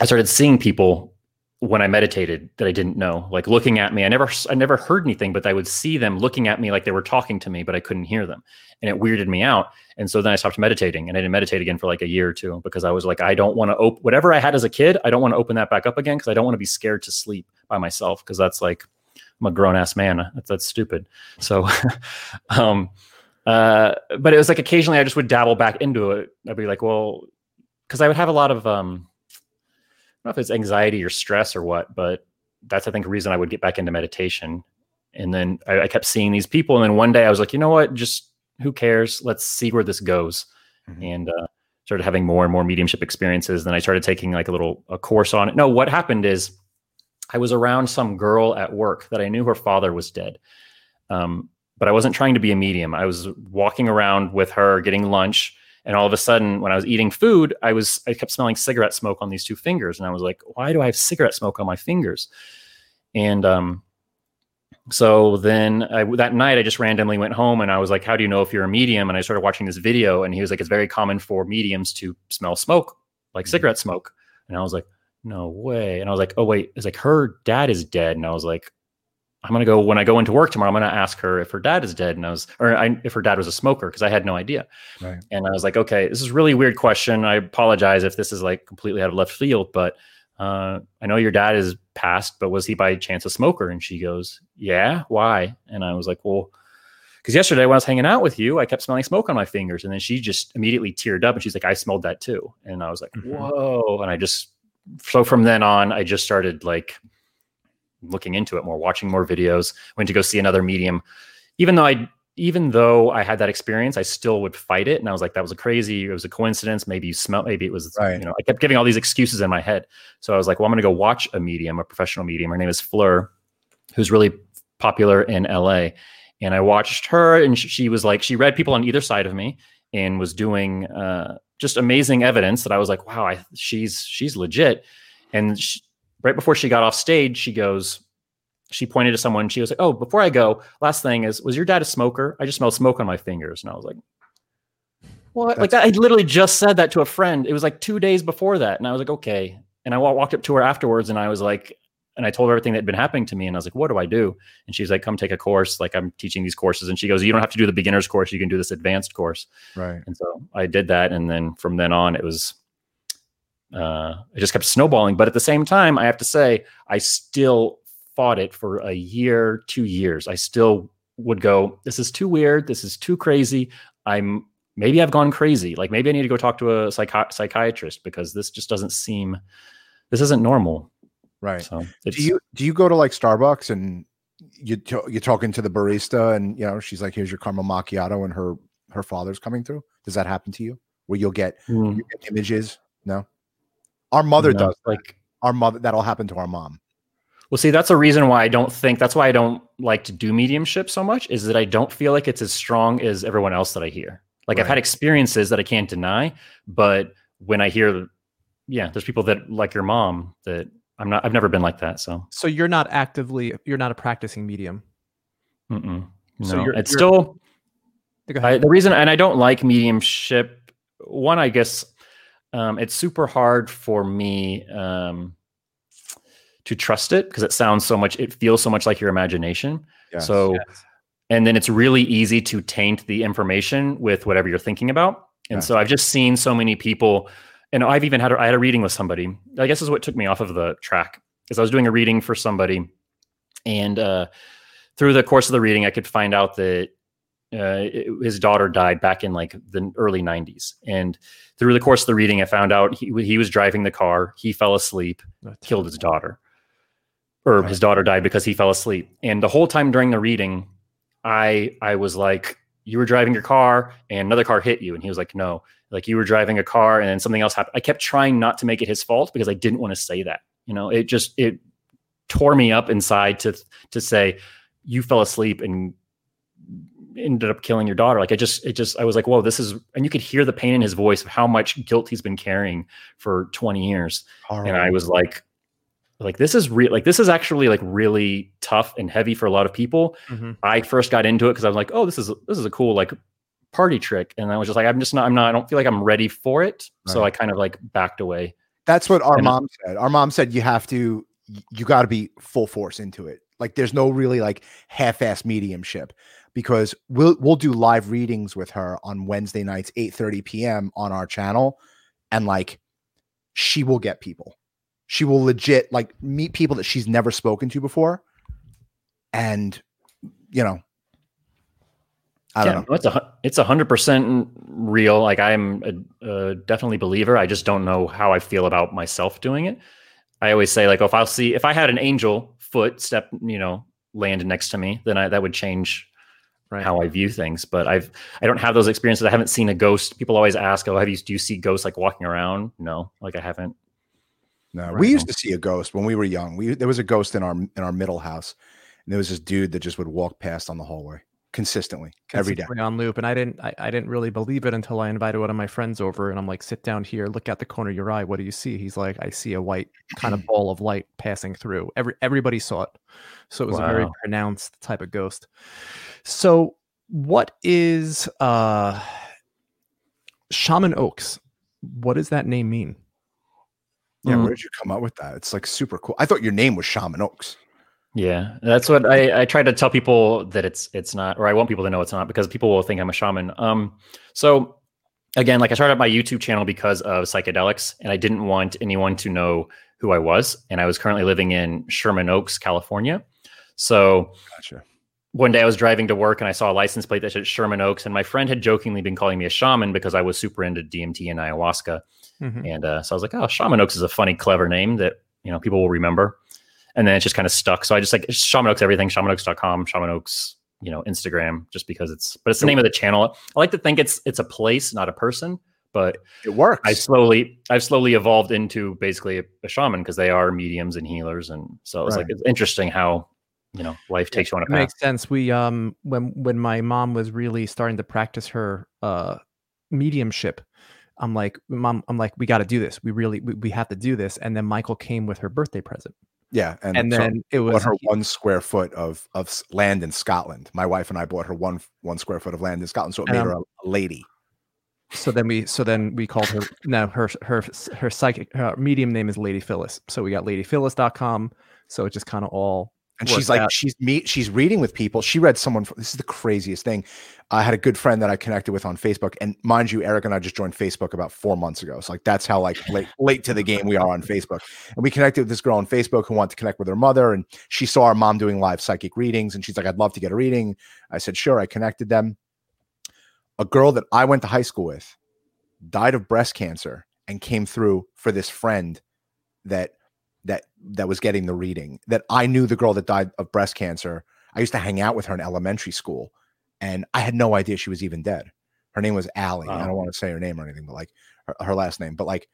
I started seeing people when I meditated that I didn't know, like looking at me. I never, I never heard anything, but I would see them looking at me like they were talking to me, but I couldn't hear them. And it weirded me out. And so then I stopped meditating, and I didn't meditate again for like a year or two, because I was like, I don't want to open whatever I had as a kid. I don't want to open that back up again, because I don't want to be scared to sleep by myself. Cause that's like, I'm a grown ass man. That's, that's stupid. So, um, uh, but it was like, occasionally I just would dabble back into it. I'd be like, well, cause I would have a lot of, um, I don't know if it's anxiety or stress or what, but that's, I think, a reason I would get back into meditation. And then I, I kept seeing these people. And then one day I was like, you know what, just who cares? Let's see where this goes. Mm-hmm. And uh, started having more and more mediumship experiences. Then I started taking like a little a course on it. No, what happened is I was around some girl at work that I knew her father was dead. Um, but I wasn't trying to be a medium. I was walking around with her, getting lunch. And all of a sudden, when I was eating food, I was I kept smelling cigarette smoke on these two fingers. And I was like, why do I have cigarette smoke on my fingers? And um, so then I, that night, I just randomly went home and I was like, how do you know if you're a medium? And I started watching this video, and he was like, it's very common for mediums to smell smoke, like mm-hmm. cigarette smoke. And I was like, no way. And I was like, oh, wait, it's like her dad is dead. And I was like, I'm going to go when I go into work tomorrow, I'm going to ask her if her dad is dead. And I was, or I, if her dad was a smoker, because I had no idea. Right. And I was like, okay, this is a really weird question. I apologize if this is like completely out of left field, but uh, I know your dad is passed, but was he by chance a smoker? And she goes, yeah, why? And I was like, well, because yesterday when I was hanging out with you, I kept smelling smoke on my fingers. And then she just immediately teared up and she's like, I smelled that too. And I was like, mm-hmm. whoa. And I just, so from then on, I just started like, looking into it more, watching more videos, went to go see another medium. Even though I, even though I had that experience, I still would fight it. And I was like, that was a crazy, it was a coincidence. Maybe you smell, maybe it was, right. you know, I kept giving all these excuses in my head. So I was like, well, I'm going to go watch a medium, a professional medium. Her name is Fleur, who's really popular in L A. And I watched her, and she was like, she read people on either side of me and was doing uh, just amazing evidence that I was like, wow, I, she's, she's legit. And she, right before she got off stage, she goes, she pointed to someone. She was like, oh, before I go, last thing is, was your dad a smoker? I just smelled smoke on my fingers. And I was like, what? That's like that. I literally just said that to a friend. It was like two days before that. And I was like, okay. And I walked up to her afterwards and I was like, and I told her everything that had been happening to me. And I was like, what do I do? And she's like, come take a course. Like, I'm teaching these courses. And she goes, you don't have to do the beginner's course. You can do this advanced course. Right. And so I did that. And then from then on, it was, uh, it just kept snowballing. But at the same time, I have to say, I still fought it for a year, two years. I still would go, this is too weird. This is too crazy. I'm maybe I've gone crazy. Like maybe I need to go talk to a psych- psychiatrist because this just doesn't seem, this isn't normal. Right. So do you, do you go to like Starbucks and you, t- you're talking to the barista and, you know, she's like, here's your caramel macchiato and her, her father's coming through. Does that happen to you where you'll get, mm. you get images? No. Our mother no, does like our mother. That'll happen to our mom. Well, see, that's a reason why I don't think that's why I don't like to do mediumship so much is that I don't feel like it's as strong as everyone else that I hear. Like right. I've had experiences that I can't deny, but when I hear, yeah, there's people that like your mom that I'm not, I've never been like that. So, so you're not actively, you're not a practicing medium. Mm-mm. No, so you're, it's you're, still I, the reason. And I don't like mediumship. One, I guess, Um, it's super hard for me um, to trust it because it sounds so much, it feels so much like your imagination. Yes, so, yes. And then it's really easy to taint the information with whatever you're thinking about. And yes. so I've just seen so many people, and I've even had, I had a reading with somebody, I guess is what took me off of the track because I was doing a reading for somebody. And uh, through the course of the reading, I could find out that Uh, it, his daughter died back in like the early nineties. And through the course of the reading, I found out he, he was driving the car. He fell asleep, That's killed his daughter, or right. his daughter died because he fell asleep. And the whole time during the reading, I, I was like, you were driving your car and another car hit you. And he was like, no, like you were driving a car and then something else happened. I kept trying not to make it his fault because I didn't want to say that, you know, it just, it tore me up inside to, to say, you fell asleep and ended up killing your daughter. Like I just, it just, I was like, whoa, this is, and you could hear the pain in his voice of how much guilt he's been carrying for twenty years. Right. And I was like, like, this is real. Like, this is actually like really tough and heavy for a lot of people. Mm-hmm. I first got into it cause I was like, oh, this is, this is a cool, like party trick. And I was just like, I'm just not, I'm not, I don't feel like I'm ready for it. Right. So I kind of like backed away. That's what our and mom I, said. Our mom said, you have to, you got to be full force into it. Like there's no really like half-ass mediumship, because we'll we'll do live readings with her on Wednesday nights, eight thirty p.m. on our channel, and like she will get people. She will legit like meet people that she's never spoken to before, and you know, I don't yeah, know. It's a it's a hundred percent real. Like I'm a, a definitely believer. I just don't know how I feel about myself doing it. I always say like, oh, if I'll see if I had an angel foot step, you know, land next to me, then I, that would change right. how I view things. But I've, I don't have those experiences. I haven't seen a ghost. People always ask, oh, have you, do you see ghosts like walking around? No, like I haven't. No, right we now. used to see a ghost when we were young. We, there was a ghost in our, in our middle house, and there was this dude that just would walk past on the hallway consistently, consistently every day on loop. And I didn't, I, I didn't really believe it until I invited one of my friends over, and I'm like, sit down here, look out the corner of your eye. What do you see? He's like, I see a white kind of ball of light passing through. Every, everybody saw it. So it was wow. a very pronounced type of ghost. So what is uh, Shaman Oaks? What does that name mean? Yeah, mm. Where did you come up with that? It's like super cool. I thought your name was Shaman Oaks. Yeah, that's what I, I try to tell people, that it's it's not, or I want people to know it's not, because people will think I'm a shaman. Um, so again, like I started up my YouTube channel because of psychedelics, and I didn't want anyone to know who I was. And I was currently living in Sherman Oaks, California. So gotcha. One day I was driving to work and I saw a license plate that said Sherman Oaks, and my friend had jokingly been calling me a shaman because I was super into D M T and ayahuasca. Mm-hmm. And uh, so I was like, oh, Shaman Oaks is a funny, clever name that, you know, people will remember. And then it just kind of stuck. So I just like Shaman Oaks everything, shaman oaks dot com, Shaman Oaks, you know, Instagram, just because it's, but it's the name of the channel. I like to think it's, it's a place, not a person, but it works. I slowly, I've slowly evolved into basically a, a shaman, because they are mediums and healers. And so it's right. like, it's interesting how, you know, life takes you on a path. It makes sense. We, um, when, when my mom was really starting to practice her uh, mediumship, I'm like, mom, I'm like, we got to do this. We really, we, we have to do this. And then Michael came with her birthday present. Yeah, and, and then so it was bought her one square foot of of land in Scotland. My wife and I bought her one one square foot of land in Scotland, so it made um, her a, a lady. So then we so then we called her no her her her psychic her medium name is Lady Phyllis. So we got lady phyllis dot com. So it just kind of all and she's like out. she's me she's reading with people. She read someone. This is the craziest thing. I had a good friend that I connected with on Facebook, and mind you, Eric and I just joined Facebook about four months ago. So like that's how like late late to the game we are on Facebook. And we connected with this girl on Facebook who wanted to connect with her mother, and she saw our mom doing live psychic readings, and she's like, "I'd love to get a reading." I said, "Sure." I connected them. A girl that I went to high school with died of breast cancer and came through for this friend that that that was getting the reading. That I knew the girl that died of breast cancer. I used to hang out with her in elementary school. And I had no idea she was even dead. Her name was Allie. Oh. I don't want to say her name or anything, but like her, her last name. But like,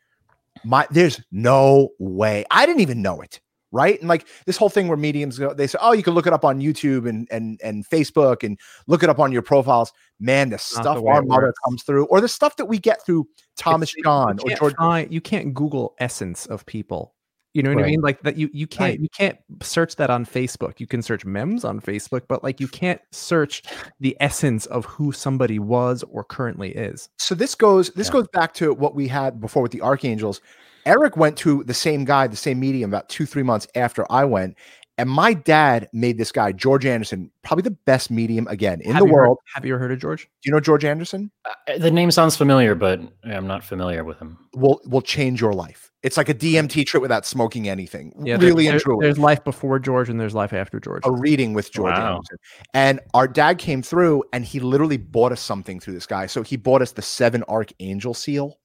my there's no way. I didn't even know it, right? And like this whole thing where mediums go, they say, "Oh, you can look it up on YouTube and and and Facebook and look it up on your profiles." Man, the Not stuff the our mother comes through, or the stuff that we get through Thomas it's, John or George. Find, you can't Google essence of people. You know what right. I mean? Like that you you can't right. you can't search that on Facebook. You can search memes on Facebook, but like you can't search the essence of who somebody was or currently is. So this goes this yeah. goes back to what we had before with the Archangels. Eric went to the same guy, the same medium about two, three months after I went. And my dad made this guy, George Anderson, probably the best medium again in have the world. Heard, have you ever heard of George? Do you know George Anderson? Uh, the name sounds familiar, but I'm not familiar with him. Will will change your life. It's like a D M T trip without smoking anything. Yeah, really there, and truly. There's life before George and there's life after George. A reading with George wow. Anderson. And our dad came through and he literally bought us something through this guy. So he bought us the seven Archangel seal.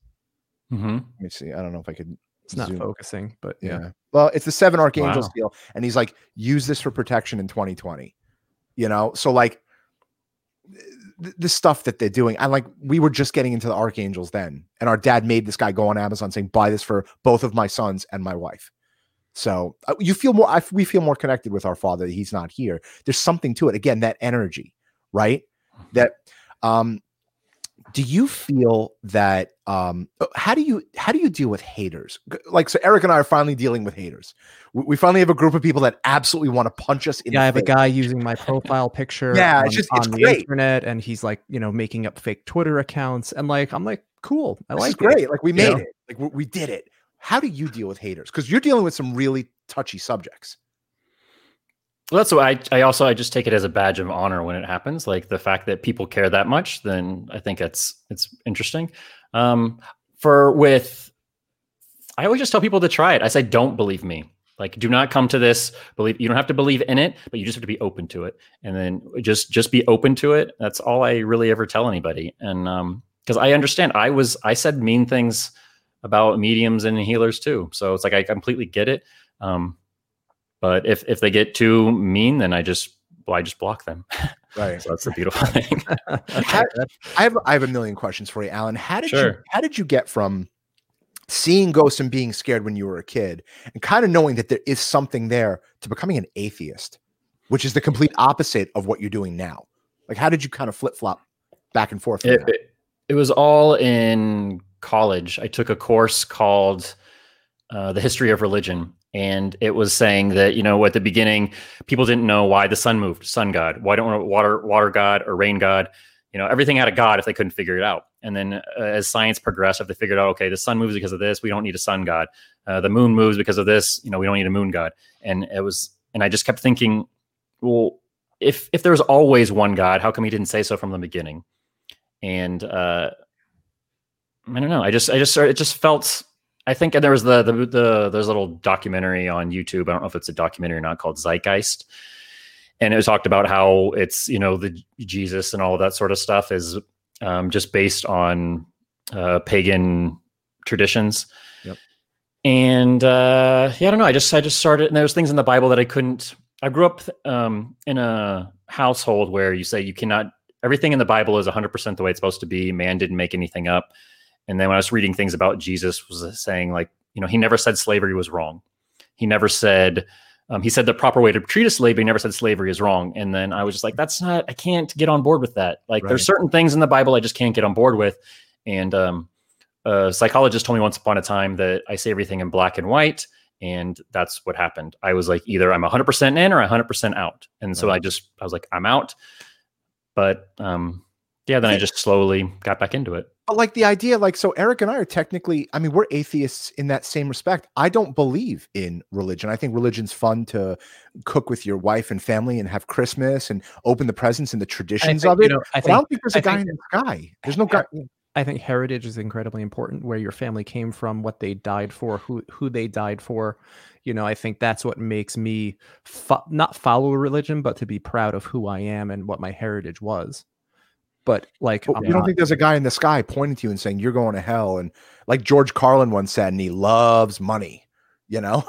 Mm-hmm. Let me see. I don't know if I could. It's not zoom. Focusing, but yeah. yeah. Well, it's the seven Archangel wow. seal, and he's like, use this for protection in twenty twenty. You know, so like th- the stuff that they're doing. I like we were just getting into the Archangels then, and our dad made this guy go on Amazon saying, "Buy this for both of my sons and my wife." So uh, you feel more. I, we feel more connected with our father. He's not here. There's something to it. Again, that energy, right? That. um Do you feel that um, how do you how do you deal with haters? Like, so Eric and I are finally dealing with haters. We, we finally have a group of people that absolutely want to punch us in yeah, the I have face. A guy using my profile picture yeah, on, it's just, it's on the internet, and he's like, you know, making up fake Twitter accounts. And like, I'm like, cool. I this like is great. It. Like we made you know? it. Like we, we did it. How do you deal with haters? Because you're dealing with some really touchy subjects. Well, that's why I, I also I just take it as a badge of honor when it happens. Like the fact that people care that much, then I think it's it's interesting. Um, for with, I always just tell people to try it. I say, don't believe me. Like, do not come to this believe. You don't have to believe in it, but you just have to be open to it, and then just just be open to it. That's all I really ever tell anybody. And um, because I understand, I was I said mean things about mediums and healers too. So it's like I completely get it. Um, But if, if they get too mean, then I just well, I just block them. Right. So that's the beautiful thing. How, I have I have a million questions for you, Alan. How did sure. you how did you get from seeing ghosts and being scared when you were a kid and kind of knowing that there is something there to becoming an atheist, which is the complete opposite of what you're doing now? Like, how did you kind of flip flop back and forth? It, it, it was all in college. I took a course called uh, The History of Religion. And it was saying that, you know, at the beginning, people didn't know why the sun moved, sun god. Why don't water water god or rain god? You know, everything had a god if they couldn't figure it out. And then uh, as science progressed, if they figured out, okay, the sun moves because of this, we don't need a sun god. Uh, the moon moves because of this, you know, we don't need a moon god. And it was, and I just kept thinking, well, if if there was always one god, how come he didn't say so from the beginning? And uh, I don't know. I just I just started, it just felt. I think and there was the, the, the, there's a little documentary on YouTube. I don't know if it's a documentary or not, called Zeitgeist. And it was talked about how it's, you know, the Jesus and all of that sort of stuff is um, just based on uh, pagan traditions. Yep. And uh, yeah, I don't know. I just, I just started, and there was things in the Bible that I couldn't, I grew up um, in a household where you say you cannot, everything in the Bible is one hundred percent the way it's supposed to be. Man didn't make anything up. And then when I was reading things about Jesus, was saying, like, you know, he never said slavery was wrong. He never said, um, he said the proper way to treat a slave, but he never said slavery is wrong. And then I was just like, that's not, I can't get on board with that. Like, right. There's certain things in the Bible I just can't get on board with. And um, a psychologist told me once upon a time that I say everything in black and white. And that's what happened. I was like, either I'm one hundred percent in or one hundred percent out. And so right. I just, I was like, I'm out. But um, yeah, then I just slowly got back into it. But like the idea, like, so Eric and I are technically, I mean, we're atheists in that same respect. I don't believe in religion. I think religion's fun to cook with your wife and family and have Christmas and open the presents and the traditions think, of it. You know, I, think, I don't think there's a I guy think, in the sky. There's no guy. I think heritage is incredibly important, where your family came from, what they died for, who who they died for. You know, I think that's what makes me fo- not follow a religion, but to be proud of who I am and what my heritage was. But like, but you don't not. think there's a guy in the sky pointing to you and saying you're going to hell? And like George Carlin once said, and he loves money, you know?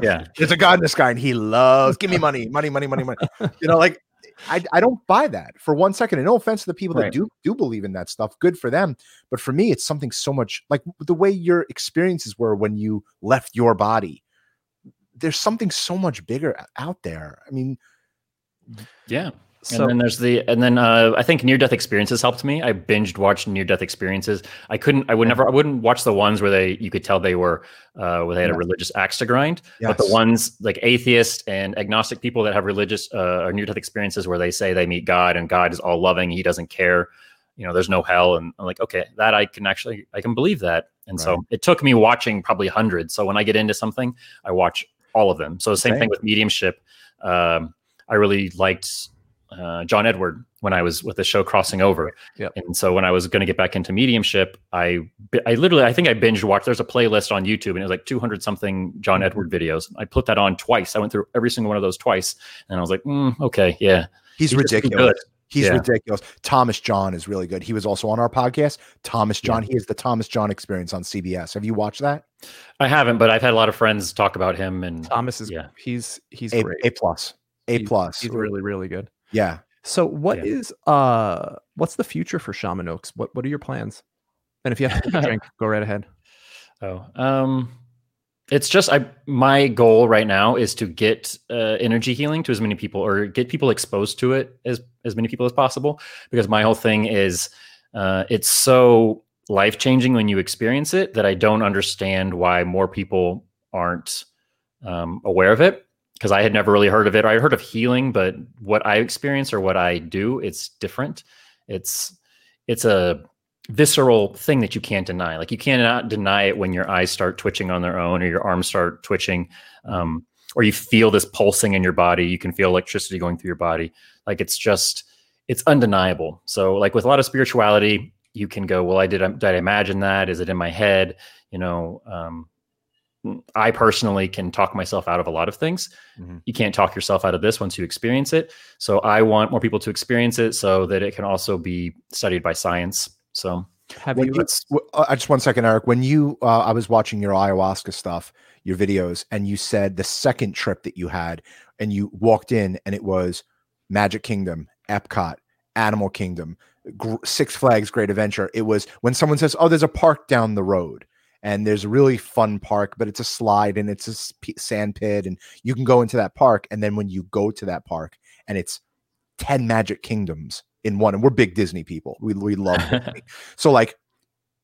Yeah. There's a God in the sky and he loves, give me money, money, money, money, money. You know, like I, I don't buy that for one second. And no offense to the people right. that do, do believe in that stuff. Good for them. But for me, it's something so much like the way your experiences were when you left your body. There's something so much bigger out there. I mean, yeah. So, and then there's the, and then uh, I think near-death experiences helped me. I binged watched near-death experiences. I couldn't, I would never, I wouldn't watch the ones where they, you could tell they were, uh, where they had yeah. a religious axe to grind. Yes. But the ones like atheist and agnostic people that have religious uh, or near-death experiences where they say they meet God and God is all loving, he doesn't care, you know, there's no hell. And I'm like, okay, that I can actually, I can believe that. And right. so it took me watching probably hundreds. So when I get into something, I watch all of them. So the same right. thing with mediumship. Um, I really liked Uh, John Edward when I was with the show Crossing Over. Yep. And so when I was going to get back into mediumship, I I literally, I think I binge watched, there's a playlist on YouTube and it was like two hundred something John Edward videos. I put that on twice. I went through every single one of those twice. And I was like, mm, okay, yeah. He's, He's ridiculous. He's yeah. ridiculous. Thomas John is really good. He was also on our podcast. Thomas John. Yeah. He is the Thomas John Experience on C B S. Have you watched that? I haven't, but I've had a lot of friends talk about him. And Thomas is, yeah. he's, he's a, great. A plus. A he's, plus. He's really, really good. Yeah. So what yeah. is uh what's the future for Shaman Oaks? What what are your plans? And if you have a drink, go right ahead. Oh, um it's just I my goal right now is to get uh, energy healing to as many people, or get people exposed to it as as many people as possible, because my whole thing is uh it's so life-changing when you experience it that I don't understand why more people aren't um aware of it. Because I had never really heard of it. I heard of healing, but what I experience or what I do, it's different. It's it's a visceral thing that you can't deny. Like you cannot deny it when your eyes start twitching on their own or your arms start twitching, um, or you feel this pulsing in your body. You can feel electricity going through your body. Like it's just, it's undeniable. So like with a lot of spirituality, you can go, well, I did, did I imagine that? Is it in my head? You know, um, I personally can talk myself out of a lot of things. Mm-hmm. You can't talk yourself out of this once you experience it. So I want more people to experience it so that it can also be studied by science. So have you, you just one second, Eric, when you, uh, I was watching your ayahuasca stuff, your videos, and you said the second trip that you had and you walked in and it was Magic Kingdom, Epcot, Animal Kingdom, Gr- Six Flags, Great Adventure. It was when someone says, oh, there's a park down the road. And there's a really fun park, but it's a slide and it's a sand pit and you can go into that park. And then when you go to that park and it's ten Magic Kingdoms in one, and we're big Disney people. We we love Disney. So like,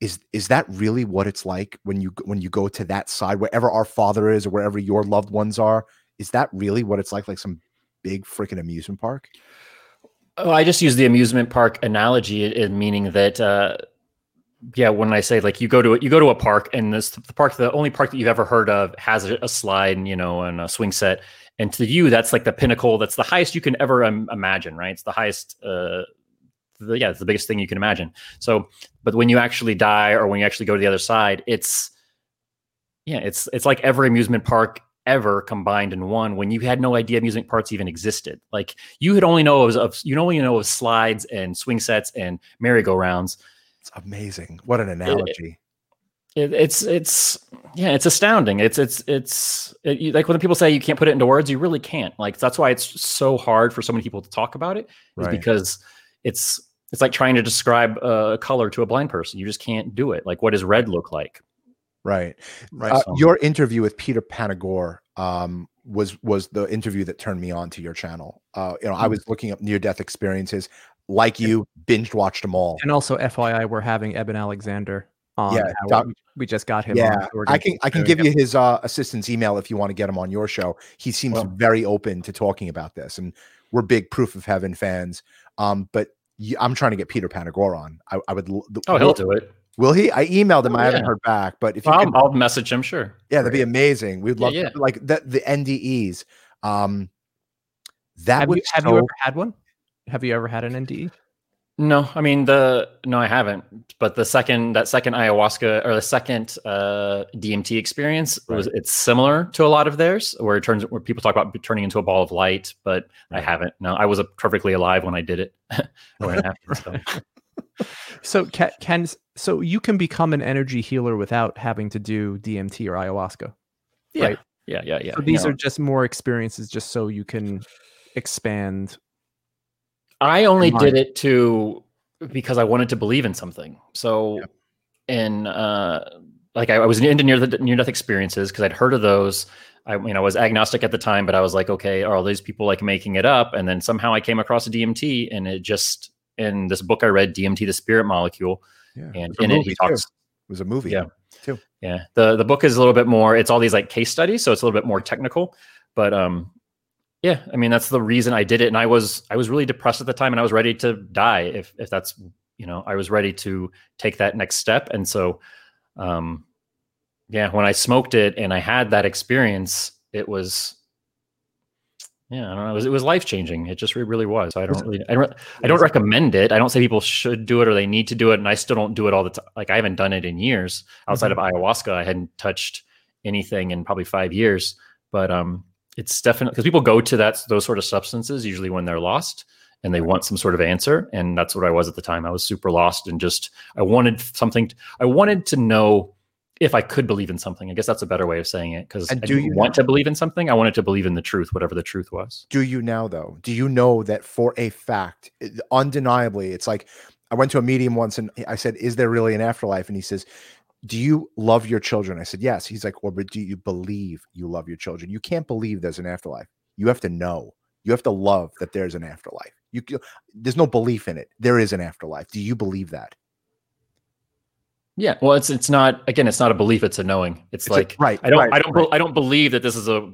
is, is that really what it's like when you, when you go to that side, wherever our father is or wherever your loved ones are, is that really what it's like? Like some big freaking amusement park? Oh, I just use the amusement park analogy in meaning that, uh, yeah, when I say like you go to you go to a park and this the park, the only park that you've ever heard of has a, a slide and, you know, and a swing set. And to you, that's like the pinnacle. That's the highest you can ever um, imagine, right? It's the highest. Uh, the, yeah, it's the biggest thing you can imagine. So but when you actually die or when you actually go to the other side, it's yeah, it's it's like every amusement park ever combined in one when you had no idea amusement parks even existed. Like you had only know of you only know of slides and swing sets and merry-go-rounds. It's amazing. What an analogy. It, it, it's, it's, yeah, it's astounding. It's, it's, it's it, you, like when people say you can't put it into words, you really can't. Like, that's why it's so hard for so many people to talk about it, is right. Because it's, it's like trying to describe a color to a blind person. You just can't do it. Like, what does red look like? Right. Right. Uh, so. Your interview with Peter Panagore, um, was, was the interview that turned me on to your channel. Uh, you know, mm-hmm. I was looking up near death experiences. Like you binge watched them all. And also F Y I, we're having Eben Alexander on. Yeah, doc, we just got him. Yeah, on I can I can give him. you his uh, assistant's email if you want to get him on your show. He seems well, very open to talking about this, and we're big Proof of Heaven fans. Um, but you, I'm trying to get Peter Panagore on. I, I would. The, oh, he'll do it. Will he? I emailed him. Oh, I yeah. haven't heard back, but if well, you could, I'll message him. Sure. Yeah, that'd be amazing. We'd love yeah, yeah. To, like the the N D Es. Um, that have would you, have so, you ever had one? Have you ever had an N D E? No, I mean the no, I haven't. But the second that second ayahuasca or the second uh, D M T experience right. was it's similar to a lot of theirs, where it turns where people talk about turning into a ball of light. But right. I haven't. No, I was perfectly alive when I did it. when it happened, so. so can, can so you can become an energy healer without having to do D M T or ayahuasca. Yeah, right? yeah, yeah, yeah. So these you know. are just more experiences, just so you can expand. I only did it to because I wanted to believe in something. So, yeah. and uh, like I, I was into near the near death experiences because I'd heard of those. I you know I was agnostic at the time, but I was like, okay, are all these people like making it up? And then somehow I came across a D M T, and it just in this book I read, D M T: The Spirit Molecule, yeah. and in it he talks. Too. It was a movie, yeah, too. Yeah, the the book is a little bit more. It's all these like case studies, so it's a little bit more technical, but um. Yeah, I mean that's the reason I did it, and I was I was really depressed at the time, and I was ready to die. If if that's you know, I was ready to take that next step, and so, um, yeah, when I smoked it and I had that experience, it was, yeah, I don't know, it was, it was life changing. It just really was. I don't really, I don't, I don't recommend it. I don't say people should do it or they need to do it, and I still don't do it all the time. Like I haven't done it in years outside mm-hmm. of ayahuasca. I hadn't touched anything in probably five years, but um. It's definitely because people go to that those sort of substances usually when they're lost and they want some sort of answer. And that's what I was at the time. I was super lost and just I wanted something. To, I wanted to know if I could believe in something. I guess that's a better way of saying it because I didn't want to believe in something. I wanted to believe in the truth, whatever the truth was. Do you now, though? Do you know that for a fact, undeniably, it's like I went to a medium once and I said, is there really an afterlife? And he says, do you love your children? I said, yes. He's like, well, but do you believe you love your children? You can't believe there's an afterlife. You have to know. You have to love that there's an afterlife. You, there's no belief in it. There is an afterlife. Do you believe that? Yeah. Well, it's it's not again. It's not a belief. It's a knowing. It's, it's like a, right. I don't. Right, I don't. Right. I don't believe that this is a.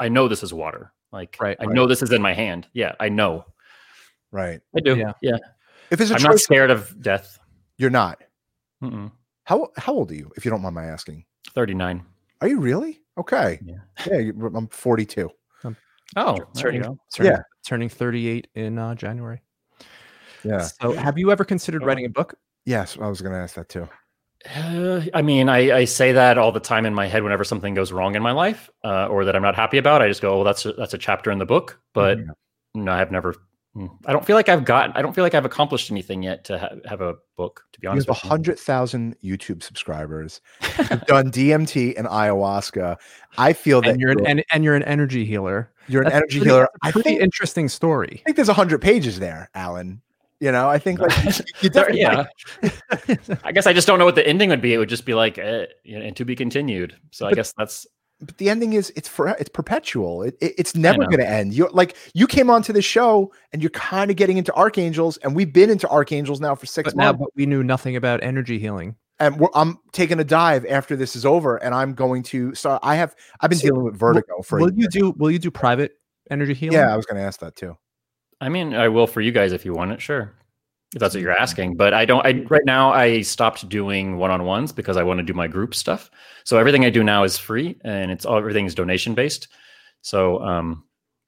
I know this is water. Like right, I right. know this is in my hand. Yeah. I know. Right. I do. Yeah. yeah. If it's a I'm choice, not scared of death. You're not. Mm-mm. How how old are you, if you don't mind my asking? thirty-nine. Are you really? Okay. Yeah. Yeah, I'm forty-two. Um, oh, turning, turning, yeah. turning thirty-eight in uh, January. Yeah. So have you ever considered writing a book? Yes, I was going to ask that too. Uh, I mean, I, I say that all the time in my head whenever something goes wrong in my life uh, or that I'm not happy about. I just go, well, that's a, that's a chapter in the book. But mm-hmm. no, I've never... I don't feel like I've gotten, I don't feel like I've accomplished anything yet to ha- have a book, to be honest. You have one hundred thousand YouTube subscribers. You've done D M T and ayahuasca. I feel that and you're, you're an, and you're an energy healer. You're an energy healer. That's a pretty interesting story. I think there's one hundred pages there, Alan. You know, I think like, you definitely yeah. like I guess I just don't know what the ending would be. It would just be like, eh, you know, and to be continued. So but, I guess that's. But the ending is it's for it's perpetual. It, it it's never going to end. You like you came onto the show and you're kind of getting into archangels, and we've been into archangels now for six but months. Now, but we knew nothing about energy healing. And we're, I'm taking a dive after this is over, and I'm going to. So I have I've been so, dealing with vertigo will, for. Will a you year. do Will you do private energy healing? Yeah, I was going to ask that too. I mean, I will for you guys if you want it. Sure, if that's what you're asking. But I don't. I right now I stopped doing one-on-ones because I want to do my group stuff. So everything I do now is free, and it's all everything is donation based. So, um,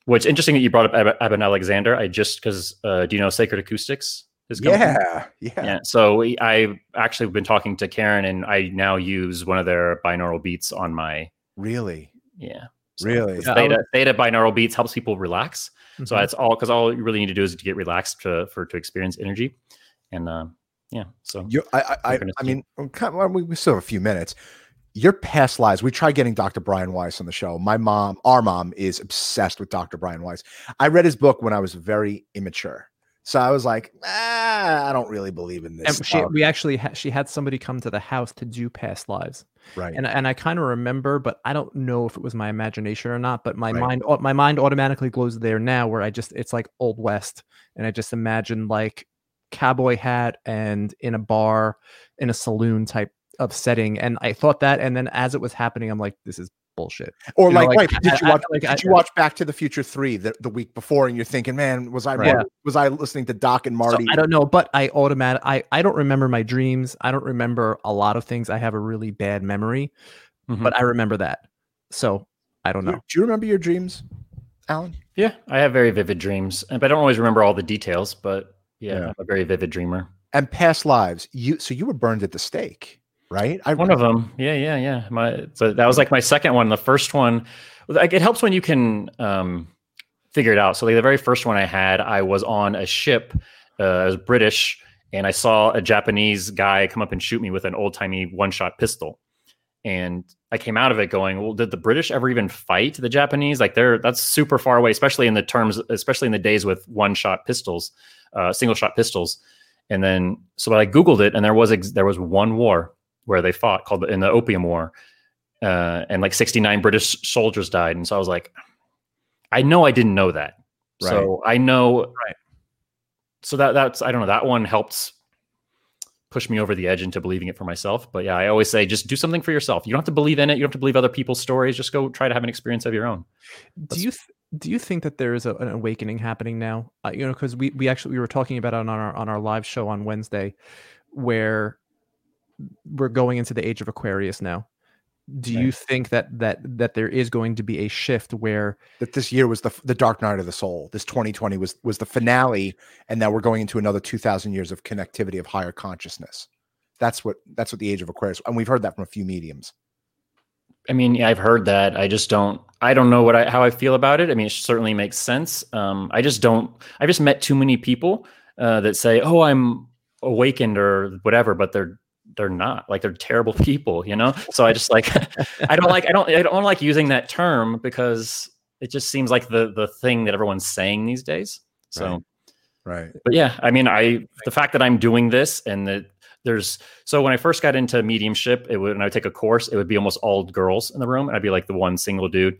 what's interesting that you brought up Eben Alexander. I just because uh, do you know Sacred Acoustics? His company? Yeah, yeah, yeah. So I actually been talking to Karen, and I now use one of their binaural beats on my. Really? Yeah. So really? Theta, theta binaural beats helps people relax. Mm-hmm. So that's all because all you really need to do is to get relaxed to for to experience energy, and uh, yeah. So you, I, I, I, I mean, we still have a few minutes. Your past lives. We tried getting Doctor Brian Weiss on the show. My mom, our mom, is obsessed with Doctor Brian Weiss. I read his book when I was very immature, so I was like, ah, I don't really believe in this. And she, we actually ha- she had somebody come to the house to do past lives. Right. And and I kind of remember, but I don't know if it was my imagination or not, but my right. mind my mind automatically goes there now where I just it's like Old West and I just imagine like cowboy hat and in a bar in a saloon type of setting. And I thought that, and then as it was happening, I'm like, this is bullshit. Or you like, know, like right, did you watch I, like, did I, you watch Back to the Future three the, the week before and you're thinking, man, was I right. Marty, was I listening to Doc and Marty? So I don't know, but I automatic I, I don't remember my dreams. I don't remember a lot of things. I have a really bad memory, mm-hmm. but I remember that. So I don't know. Do you, do you remember your dreams, Alan? Yeah, I have very vivid dreams, but I don't always remember all the details, but yeah, yeah. I'm a very vivid dreamer. And past lives, you so you were burned at the stake. Right, I one remember. Of them. Yeah, yeah, yeah. My so that was like my second one. The first one, like it helps when you can um, figure it out. So like the very first one I had, I was on a ship. Uh, I was British, and I saw a Japanese guy come up and shoot me with an old timey one shot pistol. And I came out of it going, "Well, did the British ever even fight the Japanese? Like they're that's super far away, especially in the terms, especially in the days with one shot pistols, uh, single shot pistols." And then so I Googled it, and there was ex- there was one war. Where they fought called the, in the Opium War, uh, and like sixty-nine British soldiers died. And so I was like, I know I didn't know that. Right. So I know. Right. So that that's, I don't know, that one helped push me over the edge into believing it for myself. But yeah, I always say, just do something for yourself. You don't have to believe in it. You don't have to believe other people's stories. Just go try to have an experience of your own. That's- do you, th- do you think that there is a, an awakening happening now? Uh, you know, cause we, we actually, we were talking about it on our, on our live show on Wednesday where, we're going into the age of Aquarius now. Do okay. you think that that that there is going to be a shift where that this year was the the dark night of the soul? This twenty twenty was was the finale, and now we're going into another two thousand years of connectivity of higher consciousness. That's what that's what the age of Aquarius, and we've heard that from a few mediums. I mean, yeah, I've heard that. I just don't. I don't know what I how I feel about it. I mean, it certainly makes sense. Um, I just don't. I just met too many people uh, that say, "Oh, I'm awakened" or whatever, but they're they're not like they're terrible people, you know? So I just like, I don't like, I don't, I don't like using that term because it just seems like the, the thing that everyone's saying these days. So, right. right. But yeah, I mean, I, the fact that I'm doing this and that there's, so when I first got into mediumship, it would, and I would take a course, it would be almost all girls in the room. And I'd be like the one single dude.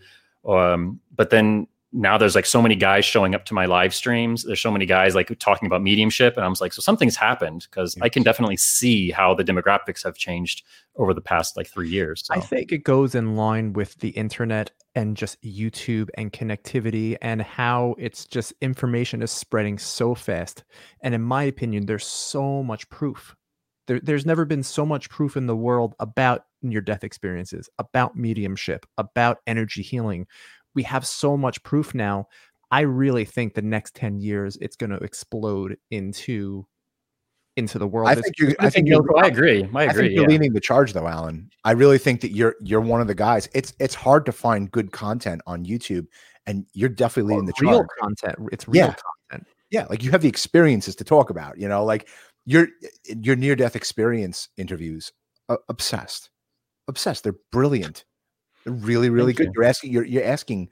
Um, but then now there's like so many guys showing up to my live streams. There's so many guys like talking about mediumship. And I was like, so something's happened because I can definitely see how the demographics have changed over the past like three years. So. I think it goes in line with the internet and just YouTube and connectivity and how it's just information is spreading so fast. And in my opinion, there's so much proof There, there's never been so much proof in the world about near death experiences, about mediumship, about energy healing. We have so much proof now. I really think the next ten years it's going to explode into into the world. I think you I think you're, I agree. I agree. I think you're yeah. leading the charge though, Alan. I really think that you're you're one of the guys. It's it's hard to find good content on YouTube, and you're definitely leading oh, the real charge. Real content. It's real yeah. content. Yeah, like you have the experiences to talk about, you know, like your your near death experience interviews uh, obsessed. Obsessed. They're brilliant. They're really really Thank good. You. You're asking you're you're asking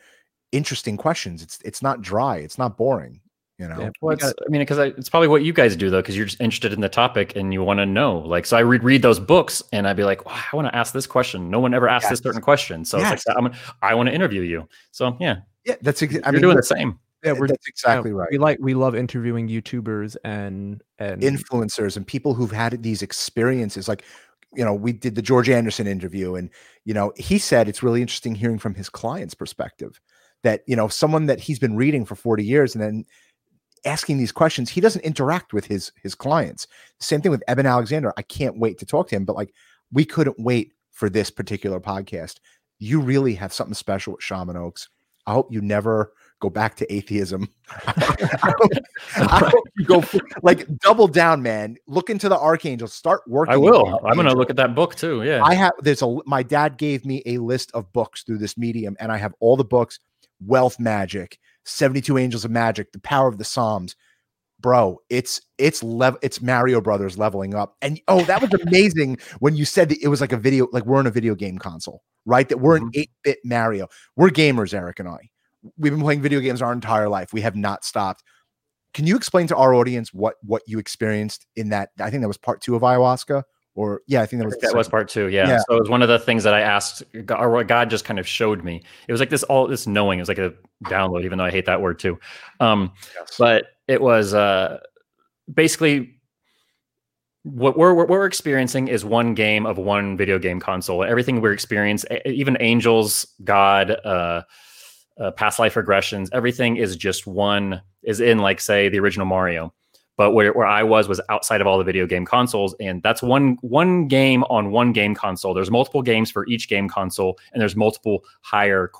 interesting questions. It's it's not dry. It's not boring. You know, yeah, well, it's, I mean, because it's probably what you guys do though, because you're just interested in the topic and you want to know. Like, so I read read those books and I'd be like, wow, I want to ask this question. No one ever asked yes. this certain question, so yes. it's like I'm gonna, I want to interview you. So yeah, yeah, that's exa- I you're mean, doing the same. Yeah, we're that's exactly you know, right. We like we love interviewing YouTubers and and influencers and people who've had these experiences. Like, you know, we did the George Anderson interview, and you know, he said it's really interesting hearing from his client's perspective. That, you know, someone that he's been reading for forty years and then asking these questions, he doesn't interact with his his clients. Same thing with Eben Alexander. I can't wait to talk to him, but like, we couldn't wait for this particular podcast. You really have something special with Shaman Oaks. I hope you never go back to atheism. I, hope, I hope you go like double down, man. Look into the archangels. Start working. I will. I'm going to look at that book too. Yeah, I have. There's a. My dad gave me a list of books through this medium, and I have all the books. Wealth Magic, seventy-two Angels of Magic, The Power of the Psalms. Bro, it's it's level it's Mario Brothers leveling up. And oh, that was amazing when you said that it was like a video, like we're in a video game console, right? That we're an eight-bit Mario. We're gamers, Eric and I. We've been playing video games our entire life. We have not stopped. Can you explain to our audience what what you experienced in that? I think that was part two of ayahuasca. Or yeah, I think that was, that was part two. Yeah. yeah. So it was one of the things that I asked, or what God just kind of showed me. It was like this, all this knowing, it was like a download, even though I hate that word too. Um, yes. But it was uh, basically what we're, what we're experiencing is one game of one video game console. Everything we're experiencing, even angels, God, uh, uh, past life regressions, everything is just one is in like, say, the original Mario. But where, where I was was outside of all the video game consoles. And that's one one game on one game console. There's multiple games for each game console. And there's multiple higher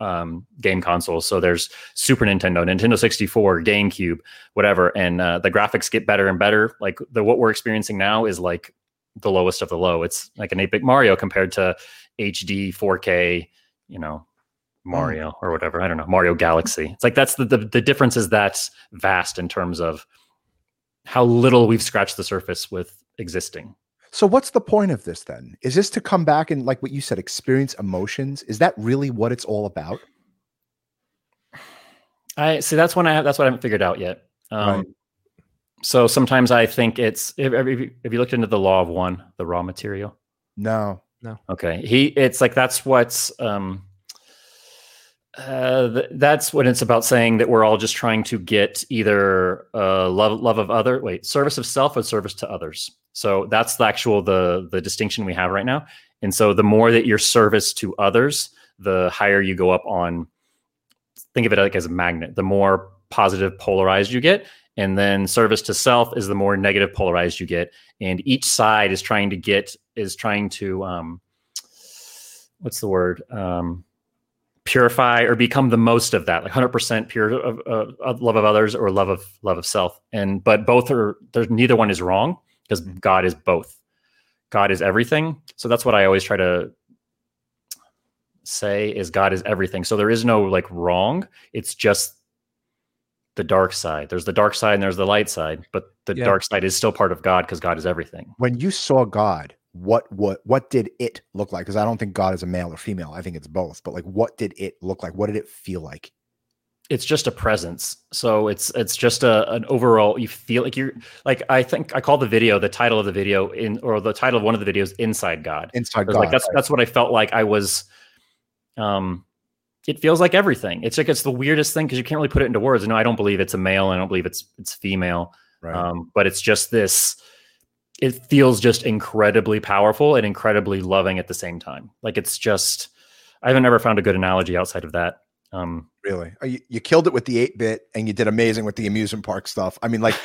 um, game consoles. So there's Super Nintendo, Nintendo sixty-four, GameCube, whatever. And uh, the graphics get better and better. Like the what we're experiencing now is like the lowest of the low. It's like an eight-bit Mario compared to H D, four K, you know, Mario or whatever. I don't know, Mario Galaxy. It's like that's the the, the difference is that's vast in terms of how little we've scratched the surface with existing. So what's the point of this then? Is this to come back and, like what you said, experience emotions? Is that really what it's all about? I see. That's when I have, that's what I haven't figured out yet. Um, right. So sometimes I think it's, if, if, if you looked into the law of one, the raw material. No, no. Okay. He, it's like, that's what's, um, Uh, th- that's what it's about, saying that we're all just trying to get either uh, love, love of other, wait, service of self or service to others. So that's the actual, the, the distinction we have right now. And so the more that you're service to others, the higher you go up on, think of it like as a magnet, the more positive polarized you get. And then service to self is the more negative polarized you get. And each side is trying to get, is trying to, um, what's the word? Um, purify or become the most of that, like one hundred percent pure of, uh, of love of others or love of love of self. And but both are, there's neither one is wrong, because God is both. God is everything. So that's what I always try to say, is God is everything. So there is no like wrong. It's just the dark side. There's the dark side and there's the light side, but the yeah. dark side is still part of God, because God is everything. When you saw God, What what what did it look like? Because I don't think God is a male or female. I think it's both. But like, what did it look like? What did it feel like? It's just a presence. So it's it's just a an overall. You feel like you're like I think I call the video the title of the video in or the title of one of the videos Inside God. Inside God. Like that's right. That's what I felt like I was. Um, it feels like everything. It's like it's the weirdest thing, because you can't really put it into words. And no, I don't believe it's a male. I don't believe it's it's female. Right. Um, but it's just this. It feels just incredibly powerful and incredibly loving at the same time. Like it's just, I haven't ever found a good analogy outside of that. Um, really, you, you killed it with the eight bit, and you did amazing with the amusement park stuff. I mean, like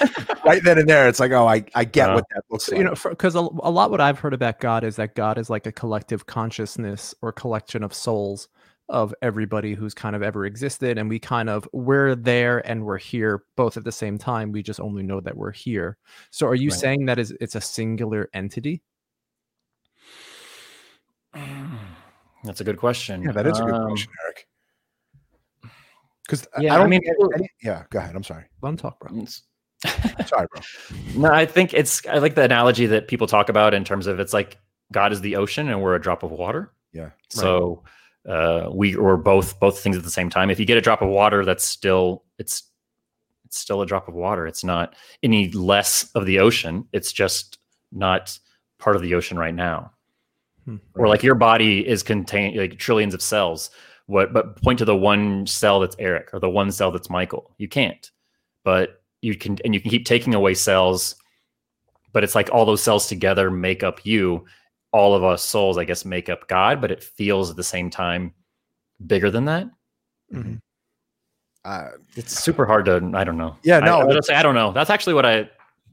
right then and there, it's like, oh, I, I get uh, what that looks like. You know, because a, a lot what I've heard about God is that God is like a collective consciousness or collection of souls of everybody who's kind of ever existed, and we kind of we're there and we're here both at the same time. We just only know that we're here. So, are you right. saying that is it's a singular entity? That's a good question. Yeah, that is a good um, question, Eric. Because yeah, I don't I mean, I, I, yeah, go ahead. I'm sorry. Let him talk, bro. Sorry, bro. No, I think it's, I like the analogy that people talk about in terms of it's like God is the ocean and we're a drop of water. Yeah. So right. uh, we were both, both things at the same time. If you get a drop of water, that's still, it's, it's still a drop of water. It's not any less of the ocean. It's just not part of the ocean right now. Hmm. Or like your body is contained like trillions of cells. What, but point to the one cell that's Eric or the one cell that's Michael. You can't, but you can, and you can keep taking away cells, but it's like all those cells together make up you. All of us souls, I guess, make up God, but it feels at the same time bigger than that. Mm-hmm. Uh, it's super hard to, I don't know. Yeah, no, I, I, I don't know. That's actually what I,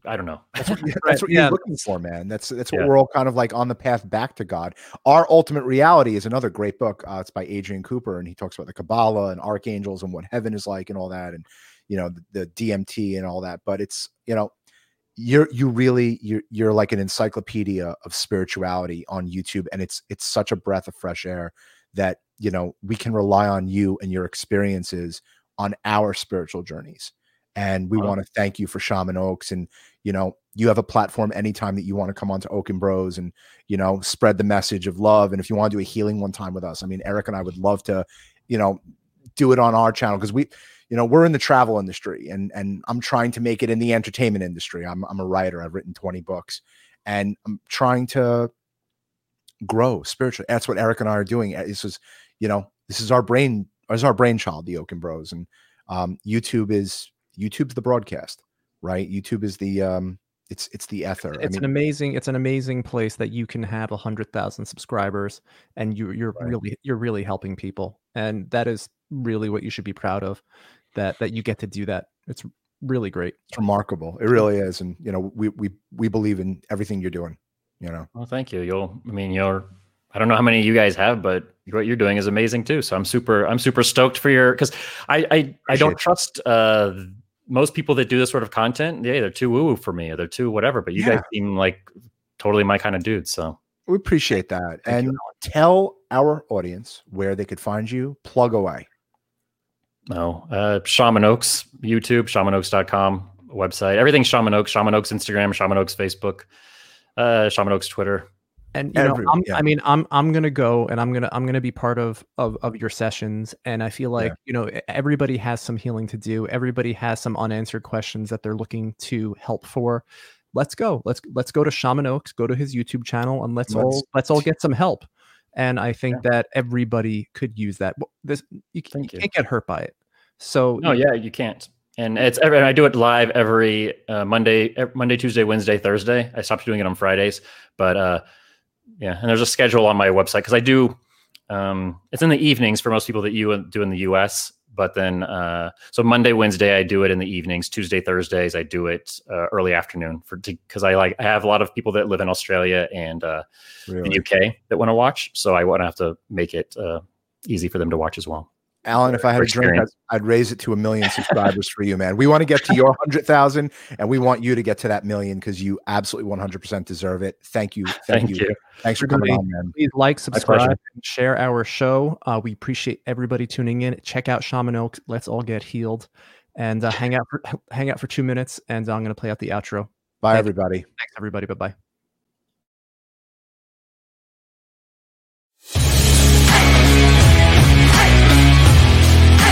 I don't know. That's what, that's what you're yeah. looking for, man. That's that's what yeah. we're all kind of like on the path back to God. Our Ultimate Reality is another great book. Uh, it's by Adrian Cooper, and he talks about the Kabbalah and archangels and what heaven is like and all that, and you know the, the D M T and all that. But it's you know you're you really you're you're like an encyclopedia of spirituality on YouTube, and it's it's such a breath of fresh air that you know we can rely on you and your experiences on our spiritual journeys. And we oh. want to thank you for Shaman Oaks. And, you know, you have a platform anytime that you want to come on to Oak and Bros and, you know, spread the message of love. And if you want to do a healing one time with us, I mean, Eric and I would love to, you know, do it on our channel because we, you know, we're in the travel industry and and I'm trying to make it in the entertainment industry. I'm I'm a writer. I've written twenty books and I'm trying to grow spiritually. That's what Eric and I are doing. This is, you know, this is our brain, is our brainchild, the Oak and Bros. And um, YouTube is, YouTube's the broadcast, right? YouTube is the um, it's it's the ether. It's I mean, an amazing it's an amazing place that you can have a hundred thousand subscribers, and you you're right. really you're really helping people, and that is really what you should be proud of. That that you get to do that. It's really great. It's remarkable. It really is, and you know we we we believe in everything you're doing. You know. Well, thank you. You'll. I mean, you're. I don't know how many you guys have, but what you're doing is amazing too. So I'm super I'm super stoked for your because I I, I don't trust. Uh, Most people that do this sort of content, yeah, they're too woo-woo for me or they're too whatever, but you yeah. guys seem like totally my kind of dude. So we appreciate that. Thank and you. Tell our audience where they could find you. Plug away. No, uh, Shaman Oaks, YouTube, shaman oaks dot com website. Everything Shaman Oaks, Shaman Oaks Instagram, Shaman Oaks Facebook, uh, Shaman Oaks Twitter. And you Every, know, I'm, yeah. I mean, I'm I'm gonna go and I'm gonna I'm gonna be part of of, of your sessions. And I feel like yeah. you know everybody has some healing to do. Everybody has some unanswered questions that they're looking to help for. Let's go. Let's let's go to Shaman Oaks. Go to his YouTube channel and let's, let's all let's all get some help. And I think yeah. that everybody could use that. This you, can, you, you can't get hurt by it. So no, yeah, you can't. And it's every, and I do it live every uh, Monday, every Monday, Tuesday, Wednesday, Thursday. I stopped doing it on Fridays, but. uh Yeah, and there's a schedule on my website because I do. Um, it's in the evenings for most people that you do in the U S. But then, uh, so Monday, Wednesday, I do it in the evenings. Tuesday, Thursdays, I do it uh, early afternoon for because I like I have a lot of people that live in Australia and uh, really? the U K that want to watch. So I want to have to make it uh, easy for them to watch as well. Alan, if I had a drink, I'd, I'd raise it to a million subscribers for you, man. We want to get to your one hundred thousand, and we want you to get to that million because you absolutely one hundred percent deserve it. Thank you. Thank, thank you. you. Thanks for coming on, man. Please like, subscribe, and share our show. Uh, we appreciate everybody tuning in. Check out Shaman Oaks. Let's all get healed. And uh, hang out for, hang out for two minutes, and I'm going to play out the outro. Bye, thank everybody. You. Thanks, everybody. Bye-bye.